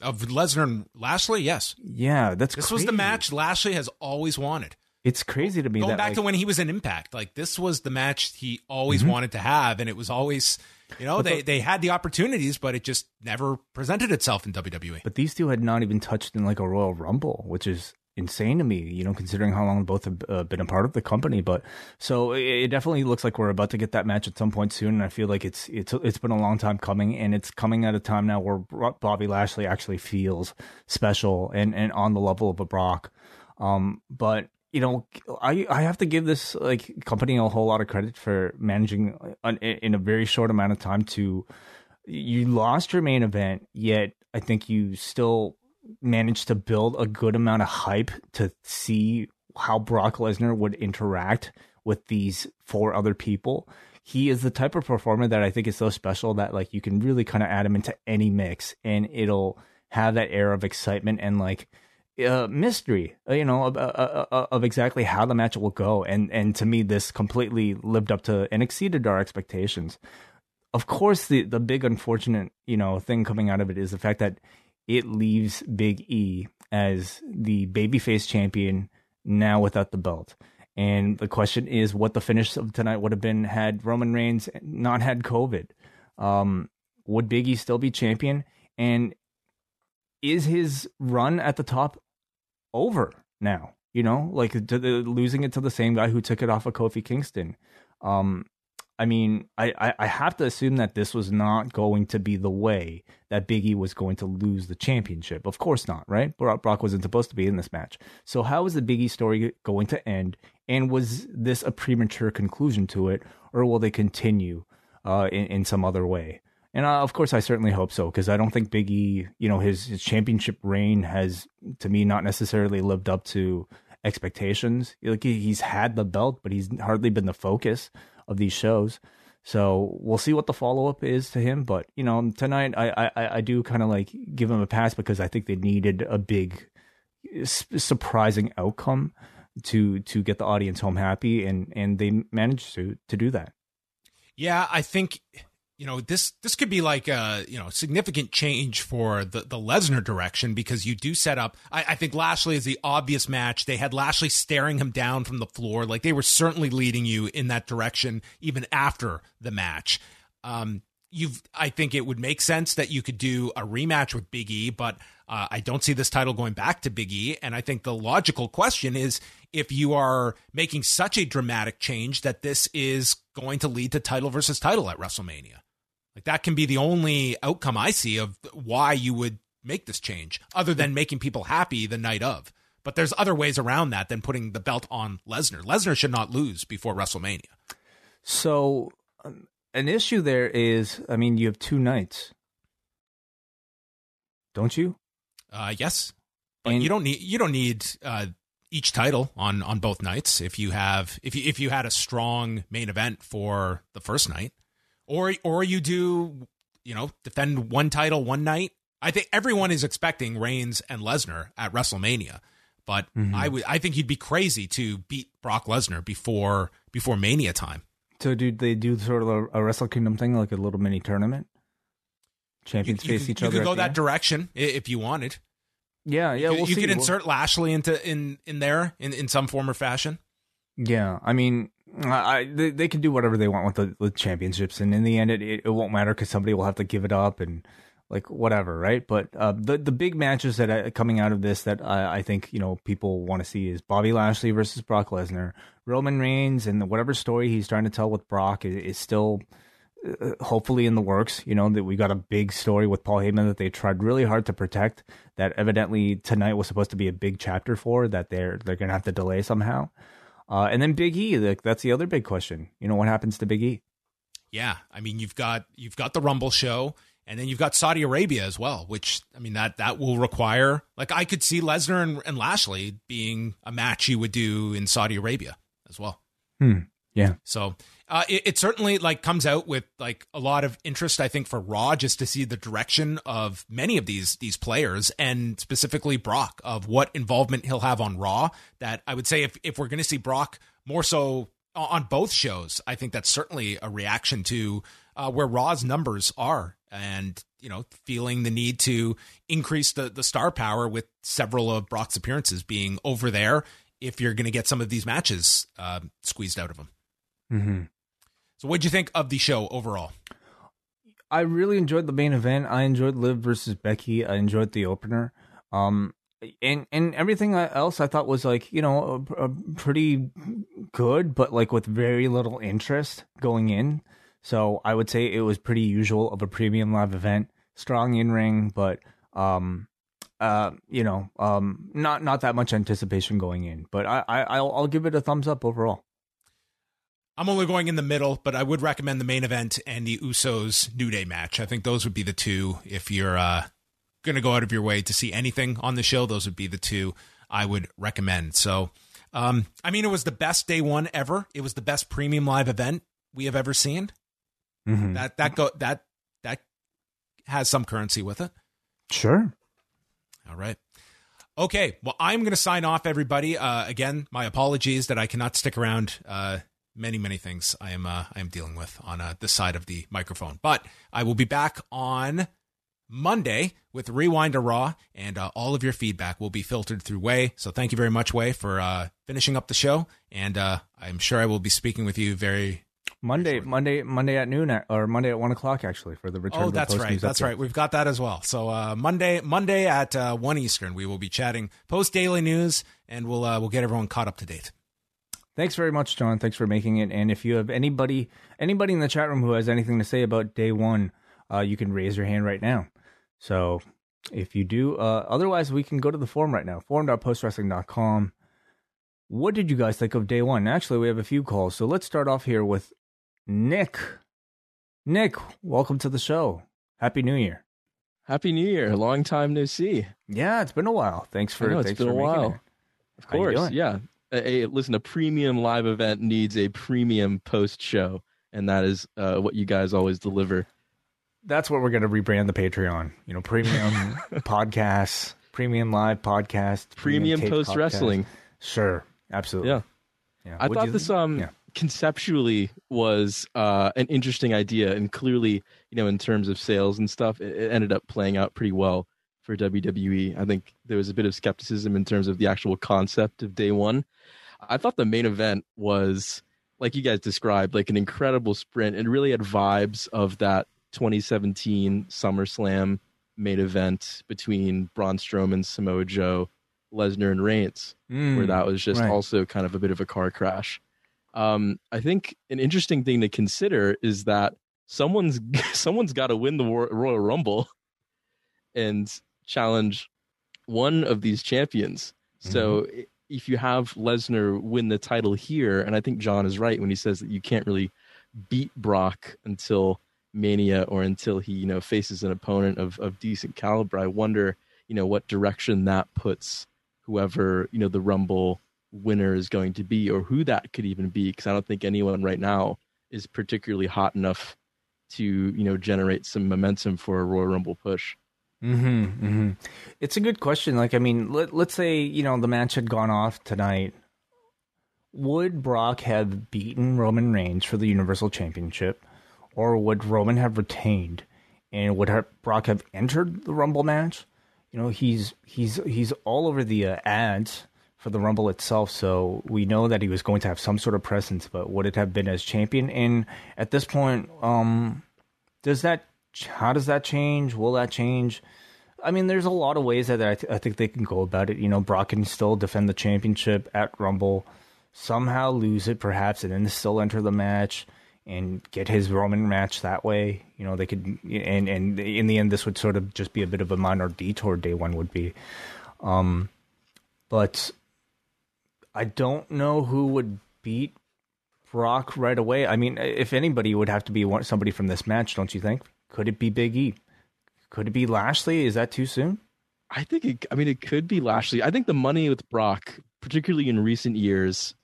Of Lesnar and Lashley, yes. Yeah, that's crazy. This was the match Lashley has always wanted. It's crazy to me. Going back to when he was in Impact, like, this was the match he always wanted to have, and it was always, you know, they had the opportunities, but it just never presented itself in WWE. But these 2 had not even touched in like a Royal Rumble, which is insane to me, you know, considering how long both have been a part of the company. But so it definitely looks like we're about to get that match at some point soon. And I feel like it's been a long time coming, and it's coming at a time now where Bobby Lashley actually feels special and on the level of a Brock. But you know, I have to give this like company a whole lot of credit for managing in a very short amount of time to, you lost your main event, yet I think you still managed to build a good amount of hype to see how Brock Lesnar would interact with these four other people. He is the type of performer that I think is so special that like you can really kind of add him into any mix and it'll have that air of excitement and like mystery, you know, of exactly how the match will go. And to me, this completely lived up to and exceeded our expectations. Of course, the big unfortunate, you know, thing coming out of it is the fact that it leaves Big E as the babyface champion now without the belt. And the question is what the finish of tonight would have been had Roman Reigns not had COVID. Would Big E still be champion? And is his run at the top over now? You know, like losing it to the same guy who took it off of Kofi Kingston. I mean, I have to assume that this was not going to be the way that Big E was going to lose the championship. Of course not, right? Brock wasn't supposed to be in this match. So how is the Big E story going to end? And was this a premature conclusion to it? Or will they continue in some other way? And of course, I certainly hope so, because I don't think Big E, you know, his championship reign has, to me, not necessarily lived up to expectations. Like he's had the belt, but he's hardly been the focus of these shows. So we'll see what the follow-up is to him. But, you know, tonight I do kind of like give him a pass because I think they needed a big surprising outcome to get the audience home happy. And they managed to do that. Yeah, I think, you know, this could be like a, you know, significant change for the Lesnar direction, because you do set up, I think Lashley is the obvious match. They had Lashley staring him down from the floor. Like, they were certainly leading you in that direction even after the match. I think it would make sense that you could do a rematch with Big E, but I don't see this title going back to Big E. And I think the logical question is, if you are making such a dramatic change, that this is going to lead to title versus title at WrestleMania. Like, that can be the only outcome I see of why you would make this change, other than making people happy the night of. But there's other ways around that than putting the belt on Lesnar. Lesnar should not lose before WrestleMania. So an issue there is, I mean, you have two nights, don't you? Yes, but you don't need each title on both nights. If you had a strong main event for the first night, or you do, you know, defend one title one night. I think everyone is expecting Reigns and Lesnar at WrestleMania, but I think you'd be crazy to beat Brock Lesnar before Mania time. So do they do sort of a Wrestle Kingdom thing, like a little mini tournament? Champions face each other. You could go that direction if you wanted. Yeah. You could insert Lashley in there in some form or fashion. Yeah, I mean, they can do whatever they want with the championships, and in the end, it won't matter because somebody will have to give it up and like whatever, right? But the big matches that are coming out of this that I think, you know, people want to see is Bobby Lashley versus Brock Lesnar. Roman Reigns and whatever story he's trying to tell with Brock is still hopefully in the works. You know, that we got a big story with Paul Heyman that they tried really hard to protect, that evidently tonight was supposed to be a big chapter for, that they're going to have to delay somehow. And then Big E, that's the other big question. You know, what happens to Big E? Yeah, I mean, you've got the Rumble show, and then you've got Saudi Arabia as well, which, I mean, that will require, like, I could see Lesnar and Lashley being a match you would do in Saudi Arabia as well. Yeah. So it certainly like comes out with like a lot of interest, I think, for Raw, just to see the direction of many of these players, and specifically Brock, of what involvement he'll have on Raw. That I would say if we're going to see Brock more so on both shows, I think that's certainly a reaction to where Raw's numbers are, and, you know, feeling the need to increase the star power with several of Brock's appearances being over there, if you're going to get some of these matches squeezed out of them. Mm-hmm. So what'd you think of the show overall? I really enjoyed the main event. I enjoyed Liv versus Becky. I enjoyed the opener. And everything else I thought was like, you know, a pretty good, but like with very little interest going in. So I would say it was pretty usual of a premium live event, strong in ring, but not that much anticipation going in. But I'll give it a thumbs up overall. I'm only going in the middle, but I would recommend the main event and the Usos New Day match. I think those would be the two. If you're going to go out of your way to see anything on the show, those would be the two I would recommend. So, I mean, it was the best day one ever. It was the best premium live event we have ever seen. Mm-hmm. That has some currency with it. Sure. All right. Okay. Well, I'm going to sign off, everybody. Again, my apologies that I cannot stick around. Many things I am dealing with on this side of the microphone, but I will be back on Monday with Rewind to Raw, and all of your feedback will be filtered through Way. So thank you very much, Way, for finishing up the show, and I'm sure I will be speaking with you very Monday at noon, or Monday at 1 o'clock, actually, for the return. Oh, that's right. That's right. We've got that as well. So Monday at 1 Eastern, we will be chatting post daily news, and we'll get everyone caught up to date. Thanks very much, John. Thanks for making it. And if you have anybody in the chat room who has anything to say about day one, you can raise your hand right now. So if you do, otherwise we can go to the forum right now, forum.postwrestling.com. What did you guys think of day one? Actually, we have a few calls. So let's start off here with Nick. Nick, welcome to the show. Happy New Year. Happy New Year. Long time no see. Yeah, it's been a while. Thanks for making it. Of course. Yeah. A premium live event needs a premium post show, and that is what you guys always deliver. That's what we're going to rebrand the Patreon. You know, premium podcasts, premium live podcasts, premium post wrestling. Sure, absolutely. Yeah. I thought this conceptually was an interesting idea, and clearly, you know, in terms of sales and stuff, it ended up playing out pretty well for WWE. I think there was a bit of skepticism in terms of the actual concept of day one. I thought the main event was, like you guys described, like an incredible sprint, and really had vibes of that 2017 SummerSlam main event between Braun Strowman, Samoa Joe, Lesnar, and Reigns, where that was just also kind of a bit of a car crash. I think an interesting thing to consider is that someone's got to win the Royal Rumble and challenge one of these champions. Mm-hmm. So if you have Lesnar win the title here, and I think John is right when he says that you can't really beat Brock until Mania, or until he, you know, faces an opponent of decent caliber. I wonder, you know, what direction that puts whoever, you know, the Rumble winner is going to be, or who that could even be, because I don't think anyone right now is particularly hot enough to, you know, generate some momentum for a Royal Rumble push. Mm-hmm. It's a good question. Like, I mean, let's say, you know, the match had gone off tonight. Would Brock have beaten Roman Reigns for the Universal Championship? Or would Roman have retained, and would Brock have entered the Rumble match? You know, he's all over the ads for the Rumble itself, so we know that he was going to have some sort of presence. But would it have been as champion? And at this point, how does that change? Will that change? I mean, there's a lot of ways that I think they can go about it. You know, Brock can still defend the championship at Rumble, somehow lose it perhaps, and then still enter the match and get his Roman match that way. You know, they could, and in the end, this would sort of just be a bit of a minor detour day one would be. But I don't know who would beat Brock right away. I mean, if anybody, it would have to be somebody from this match, don't you think? Could it be Big E? Could it be Lashley? Is that too soon? I mean, it could be Lashley. I think the money with Brock, particularly in recent years,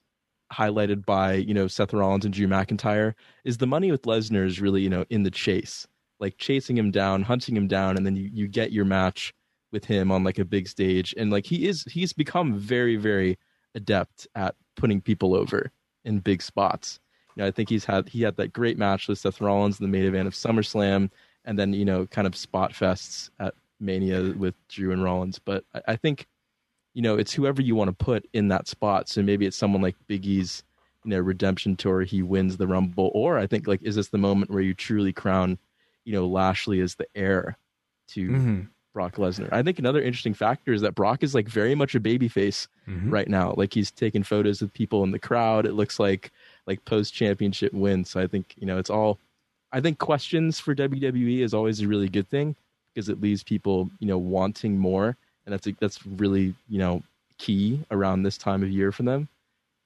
highlighted by, you know, Seth Rollins and Drew McIntyre, is the money with Lesnar is really, you know, in the chase, like chasing him down, hunting him down, and then you get your match with him on like a big stage. And like he's become very, very adept at putting people over in big spots. You know, I think he had that great match with Seth Rollins in the main event of SummerSlam, and then, you know, kind of spot fests at Mania with Drew and Rollins. But I think, you know, it's whoever you want to put in that spot. So maybe it's someone like Big E's, you know, redemption tour. He wins the Rumble. Or I think, like, is this the moment where you truly crown, you know, Lashley as the heir to Brock Lesnar. I think another interesting factor is that Brock is like very much a babyface right now. Like he's taking photos of people in the crowd. It looks like post championship win. So I think, you know, it's all, I think questions for WWE is always a really good thing because it leaves people, you know, wanting more. And that's really, you know, key around this time of year for them.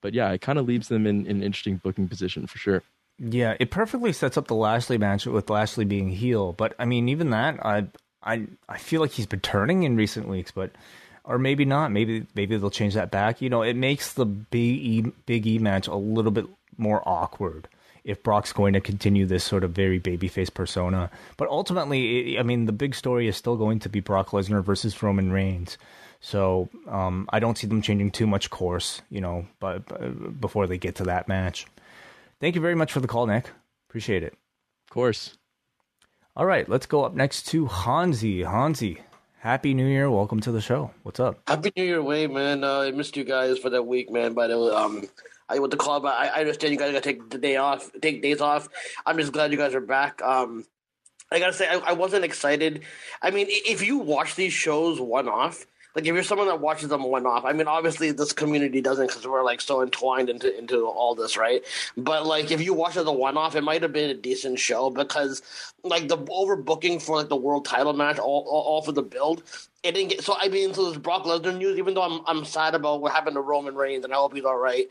But yeah, it kind of leaves them in an interesting booking position for sure. Yeah, it perfectly sets up the Lashley match with Lashley being heel. But I mean, even that, I feel like he's been turning in recent weeks, but or maybe not. Maybe they'll change that back. You know, it makes the Big E match a little bit more awkward if Brock's going to continue this sort of very babyface persona. But ultimately, I mean, the big story is still going to be Brock Lesnar versus Roman Reigns. So I don't see them changing too much course, you know, but before they get to that match. Thank you very much for the call, Nick. Appreciate it. Of course. All right, let's go up next to Hansi. Hansi, Happy New Year. Welcome to the show. What's up? Happy New Year, Wayne, man. I missed you guys for that week, man. But I went to call, but I understand you guys got to take days off. I'm just glad you guys are back. I got to say, I wasn't excited. I mean, if you watch these shows one-off, like, if you're someone that watches them one-off, I mean, obviously this community doesn't because we're, like, so entwined into all this, right? But, like, if you watch it as a one-off, it might have been a decent show because, like, the overbooking for, like, the world title match, all for the build, it didn't get – so, I mean, so this Brock Lesnar news, even though I'm sad about what happened to Roman Reigns and I hope he's all right,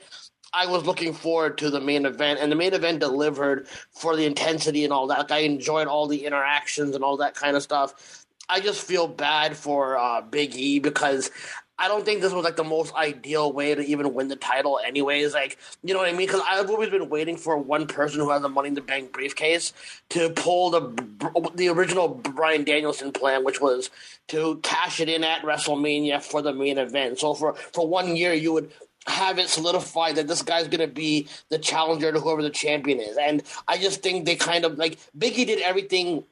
I was looking forward to the main event, and the main event delivered for the intensity and all that. Like, I enjoyed all the interactions and all that kind of stuff. I just feel bad for Big E because I don't think this was, like, the most ideal way to even win the title anyways. Like, you know what I mean? Because I've always been waiting for one person who has the Money in the Bank briefcase to pull the original Bryan Danielson plan, which was to cash it in at WrestleMania for the main event. So for 1 year, you would have it solidified that this guy's going to be the challenger to whoever the champion is. And I just think they kind of, like, Big E did everything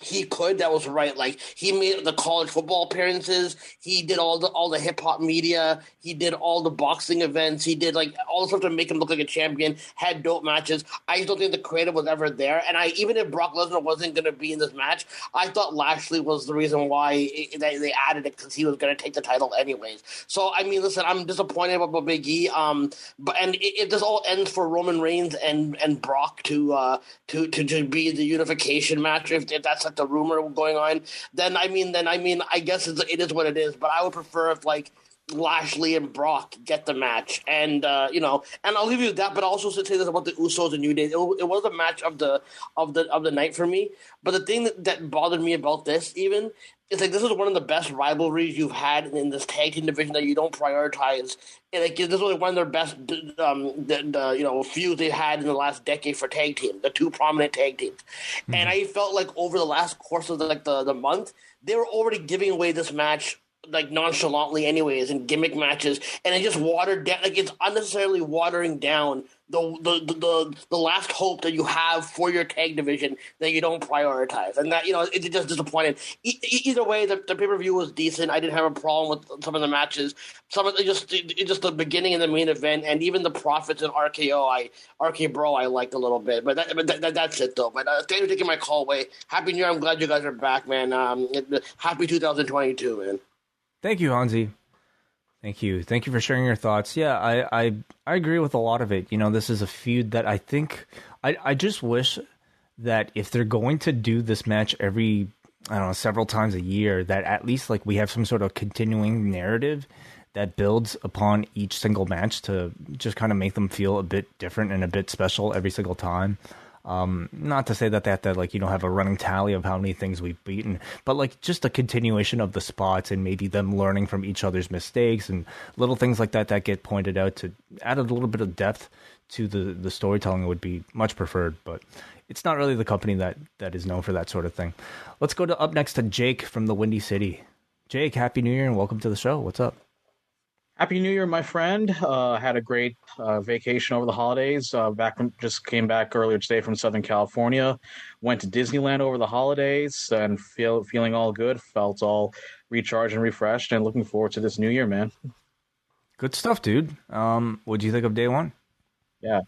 he could. That was right. Like, he made the college football appearances. He did all the hip hop media. He did all the boxing events. He did, like, all the stuff to make him look like a champion. Had dope matches. I just don't think the creative was ever there. And even if Brock Lesnar wasn't going to be in this match, I thought Lashley was the reason why they added it because he was going to take the title anyways. So I mean, listen, I'm disappointed about Big E. But and if this all ends for Roman Reigns and Brock to be the unification match, if that's the rumor going on, then I mean I guess it is what it is, but I would prefer if, like, Lashley and Brock get the match, and you know, and I'll leave you with that. But I also should say this about the Usos and New Day. It was a match of the night for me. But the thing that bothered me about this, even, is like this is one of the best rivalries you've had in this tag team division that you don't prioritize. And like this is one of their best, feuds they've had in the last decade for tag teams, the two prominent tag teams. Mm-hmm. And I felt like over the last course of the month, they were already giving away this match, like, nonchalantly anyways, and gimmick matches, and it just watered down, like, it's unnecessarily watering down the last hope that you have for your tag division that you don't prioritize. And that, you know, it's just disappointing. Either way, the pay-per-view was decent. I didn't have a problem with some of the matches. Some of just the beginning and the main event, and even the Profits and RKO, I liked a little bit. But that's it, though. But thanks for taking my call away. Happy New Year. I'm glad you guys are back, man. Happy 2022, man. Thank you, Hansi. Thank you for sharing your thoughts. Yeah, I agree with a lot of it. You know, this is a feud that I think I just wish that if they're going to do this match every, I don't know, several times a year, that at least, like, we have some sort of continuing narrative that builds upon each single match to just kind of make them feel a bit different and a bit special every single time. Not to say that they have to, like, you know, have a running tally of how many things we've beaten, but, like, just a continuation of the spots and maybe them learning from each other's mistakes and little things like that get pointed out to add a little bit of depth to the storytelling would be much preferred, but it's not really the company that is known for that sort of thing. Let's go to up next to Jake from the Windy City. Jake, Happy New Year and welcome to the show. What's up? Happy New Year, my friend. Had a great vacation over the holidays. Just came back earlier today from Southern California. Went to Disneyland over the holidays and feeling all good. Felt all recharged and refreshed and looking forward to this new year, man. Good stuff, dude. What did you think of day one? Yeah.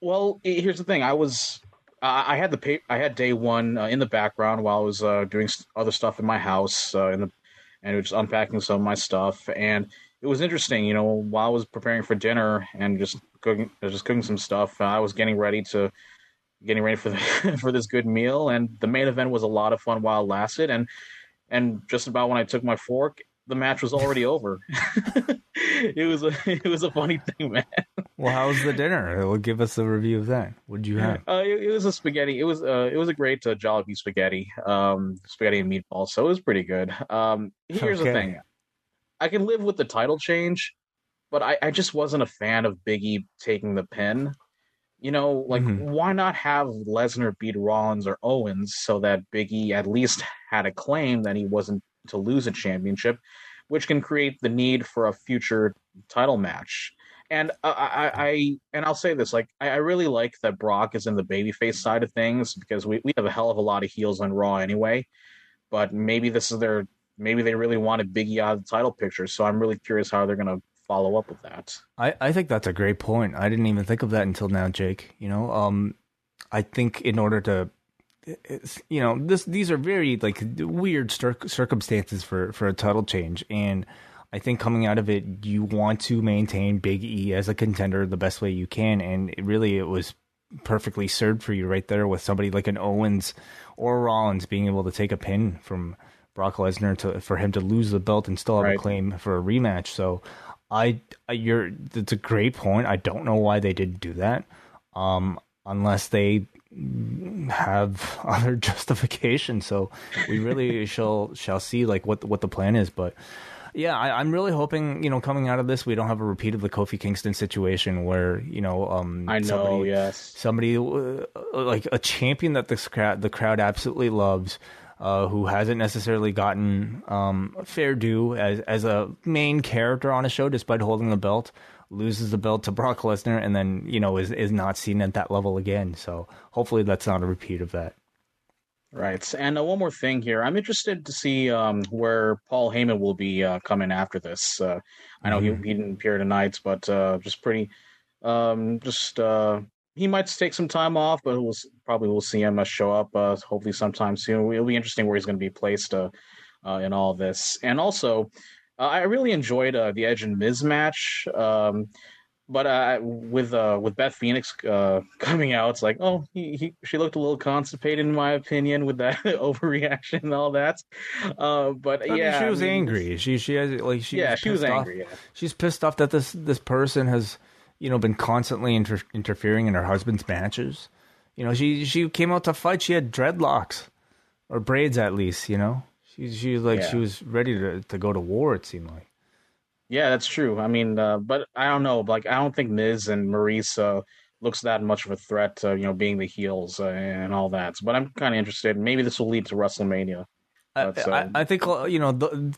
Well, here's the thing. I was I had the I had day one in the background while I was doing other stuff in my house and just unpacking some of my stuff. And it was interesting, you know, while I was preparing for dinner and just cooking some stuff, I was getting ready for for this good meal. And the main event was a lot of fun while it lasted. And just about when I took my fork, the match was already over. It was a funny thing, man. Well, how was the dinner? Well, give us a review of that. What did you have? It was a spaghetti. It was a great Jollibee spaghetti and meatballs. So it was pretty good. Here's the thing: I can live with the title change, but I just wasn't a fan of Big E taking the pin. You know, like why not have Lesnar beat Rollins or Owens so that Big E at least had a claim that he wasn't to lose a championship, which can create the need for a future title match. And I'll say this, like, I really like that Brock is in the babyface side of things because we have a hell of a lot of heels on Raw anyway, but maybe they really wanted Big E out of the title picture. So I'm really curious how they're going to follow up with that. I think that's a great point. I didn't even think of that until now, Jake. You know, I think in order to, you know, these are very like weird circumstances for a title change, and I think coming out of it, you want to maintain Big E as a contender the best way you can, and it was perfectly served for you right there with somebody like an Owens or Rollins being able to take a pin from Brock Lesnar for him to lose the belt and still have a claim for a rematch. So it's a great point. I don't know why they didn't do that, unless they have other justification. So we really shall see like what the plan is, but. Yeah, I'm really hoping, you know, coming out of this, we don't have a repeat of the Kofi Kingston situation where, you know, like a champion that the crowd absolutely loves, who hasn't necessarily gotten fair due as a main character on a show, despite holding the belt, loses the belt to Brock Lesnar, and then, you know, is not seen at that level again. So hopefully that's not a repeat of that. Right. And one more thing here. I'm interested to see where Paul Heyman will be coming after this. I know he didn't appear tonight, but he might take some time off, but we'll see him show up hopefully sometime soon. It'll be interesting where he's going to be placed in all this. And also, I really enjoyed the Edge and Miz match. But with Beth Phoenix coming out, it's like, oh, she looked a little constipated, in my opinion, with that overreaction and all that. But she was angry. She was angry. Yeah. She's pissed off that this person has, you know, been constantly interfering in her husband's matches. You know, she came out to fight. She had dreadlocks or braids, at least. You know, she was ready to go to war. It seemed like. Yeah, that's true. I mean, but I don't know. Like, I don't think Miz and Maurice looks that much of a threat, you know, being the heels and all that. But I'm kind of interested. Maybe this will lead to WrestleMania. I think, you know,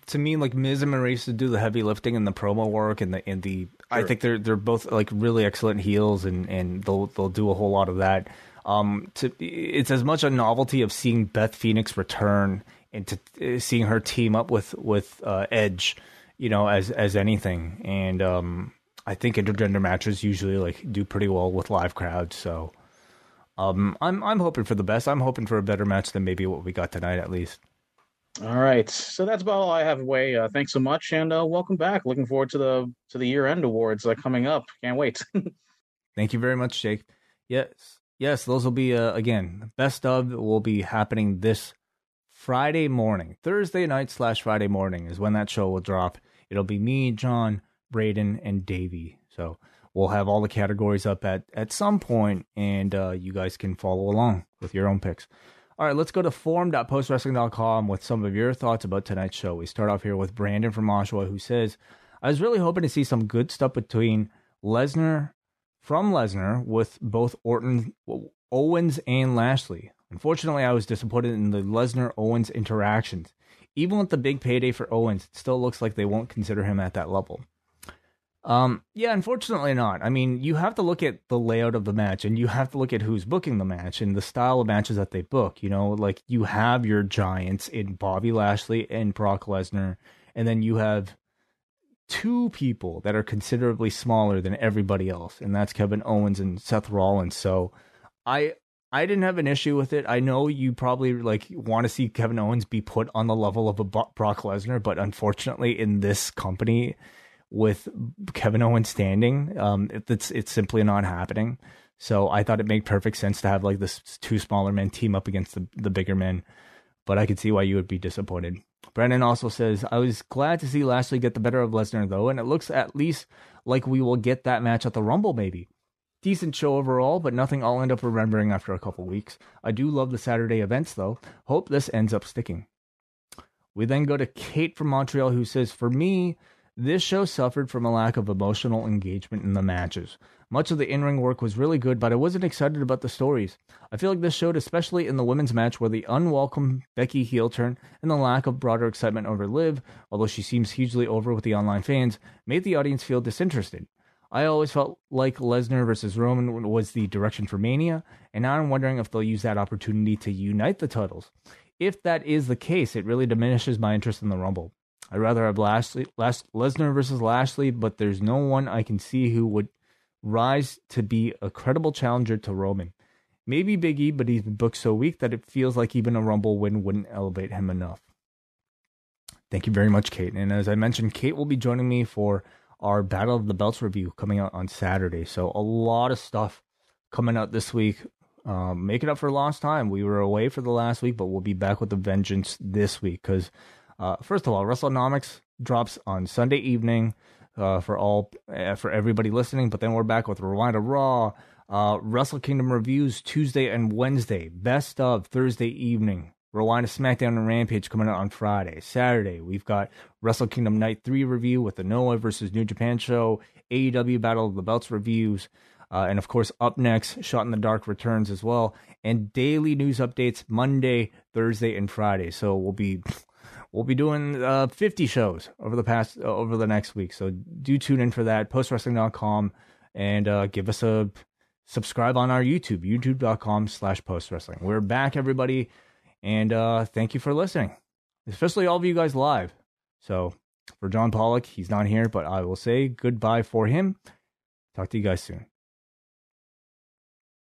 to me, like Miz and Maurice do the heavy lifting and the promo work and the. Sure. I think they're both like really excellent heels and they'll do a whole lot of that. It's as much a novelty of seeing Beth Phoenix return and to seeing her team up with Edge. You know, as anything, and I think intergender matches usually like do pretty well with live crowds. So, I'm hoping for the best. I'm hoping for a better match than maybe what we got tonight, at least. All right, so that's about all I have away. Thanks so much, and welcome back. Looking forward to the year end awards coming up. Can't wait. Thank you very much, Jake. Yes, those will be again. Best of will be happening this Friday morning. Thursday night / Friday morning is when that show will drop. It'll be me, John, Braden, and Davey. So we'll have all the categories up at some point, and you guys can follow along with your own picks. All right, let's go to form.postwrestling.com with some of your thoughts about tonight's show. We start off here with Brandon from Oshawa, who says, I was really hoping to see some good stuff from Lesnar with both Orton, Owens, and Lashley. Unfortunately, I was disappointed in the Lesnar-Owens interactions. Even with the big payday for Owens, it still looks like they won't consider him at that level. Yeah, unfortunately not. I mean, you have to look at the layout of the match, and you have to look at who's booking the match and the style of matches that they book. You know, like you have your giants in Bobby Lashley and Brock Lesnar, and then you have two people that are considerably smaller than everybody else, and that's Kevin Owens and Seth Rollins. So I I didn't have an issue with it. I know you probably like want to see Kevin Owens be put on the level of a Brock Lesnar, but unfortunately in this company with Kevin Owens standing, it's simply not happening. So I thought it made perfect sense to have like this two smaller men team up against the bigger men, but I could see why you would be disappointed. Brandon also says, I was glad to see Lashley get the better of Lesnar though, and it looks at least like we will get that match at the Rumble maybe. Decent show overall, but nothing I'll end up remembering after a couple weeks. I do love the Saturday events, though. Hope this ends up sticking. We then go to Kate from Montreal, who says, for me, this show suffered from a lack of emotional engagement in the matches. Much of the in-ring work was really good, but I wasn't excited about the stories. I feel like this showed, especially in the women's match, where the unwelcome Becky heel turn and the lack of broader excitement over Liv, although she seems hugely over with the online fans, made the audience feel disinterested. I always felt like Lesnar versus Roman was the direction for Mania, and now I'm wondering if they'll use that opportunity to unite the titles. If that is the case, it really diminishes my interest in the Rumble. I'd rather have Lesnar versus Lashley, but there's no one I can see who would rise to be a credible challenger to Roman. Maybe Big E, but he's been booked so weak that it feels like even a Rumble win wouldn't elevate him enough. Thank you very much, Kate. And as I mentioned, Kate will be joining me for our Battle of the Belts review coming out on Saturday. So a lot of stuff coming out this week. Making up for lost time. We were away for the last week, but we'll be back with a vengeance this week. Because first of all, WrestleNomics drops on Sunday evening for everybody listening. But then we're back with Rewind of Raw, Wrestle Kingdom reviews Tuesday and Wednesday, Best of Thursday evening. Rewind to SmackDown and Rampage coming out on Friday. Saturday, we've got Wrestle Kingdom Night 3 review with the Noah versus New Japan show, AEW Battle of the Belts reviews, and of course, up next, Shot in the Dark returns as well, and daily news updates Monday, Thursday, and Friday. So we'll be doing 50 shows over the next week. So do tune in for that. Postwrestling.com and give us a subscribe on our YouTube, youtube.com/postwrestling. We're back, everybody. And thank you for listening, especially all of you guys live. So for John Pollock, he's not here, but I will say goodbye for him. Talk to you guys soon.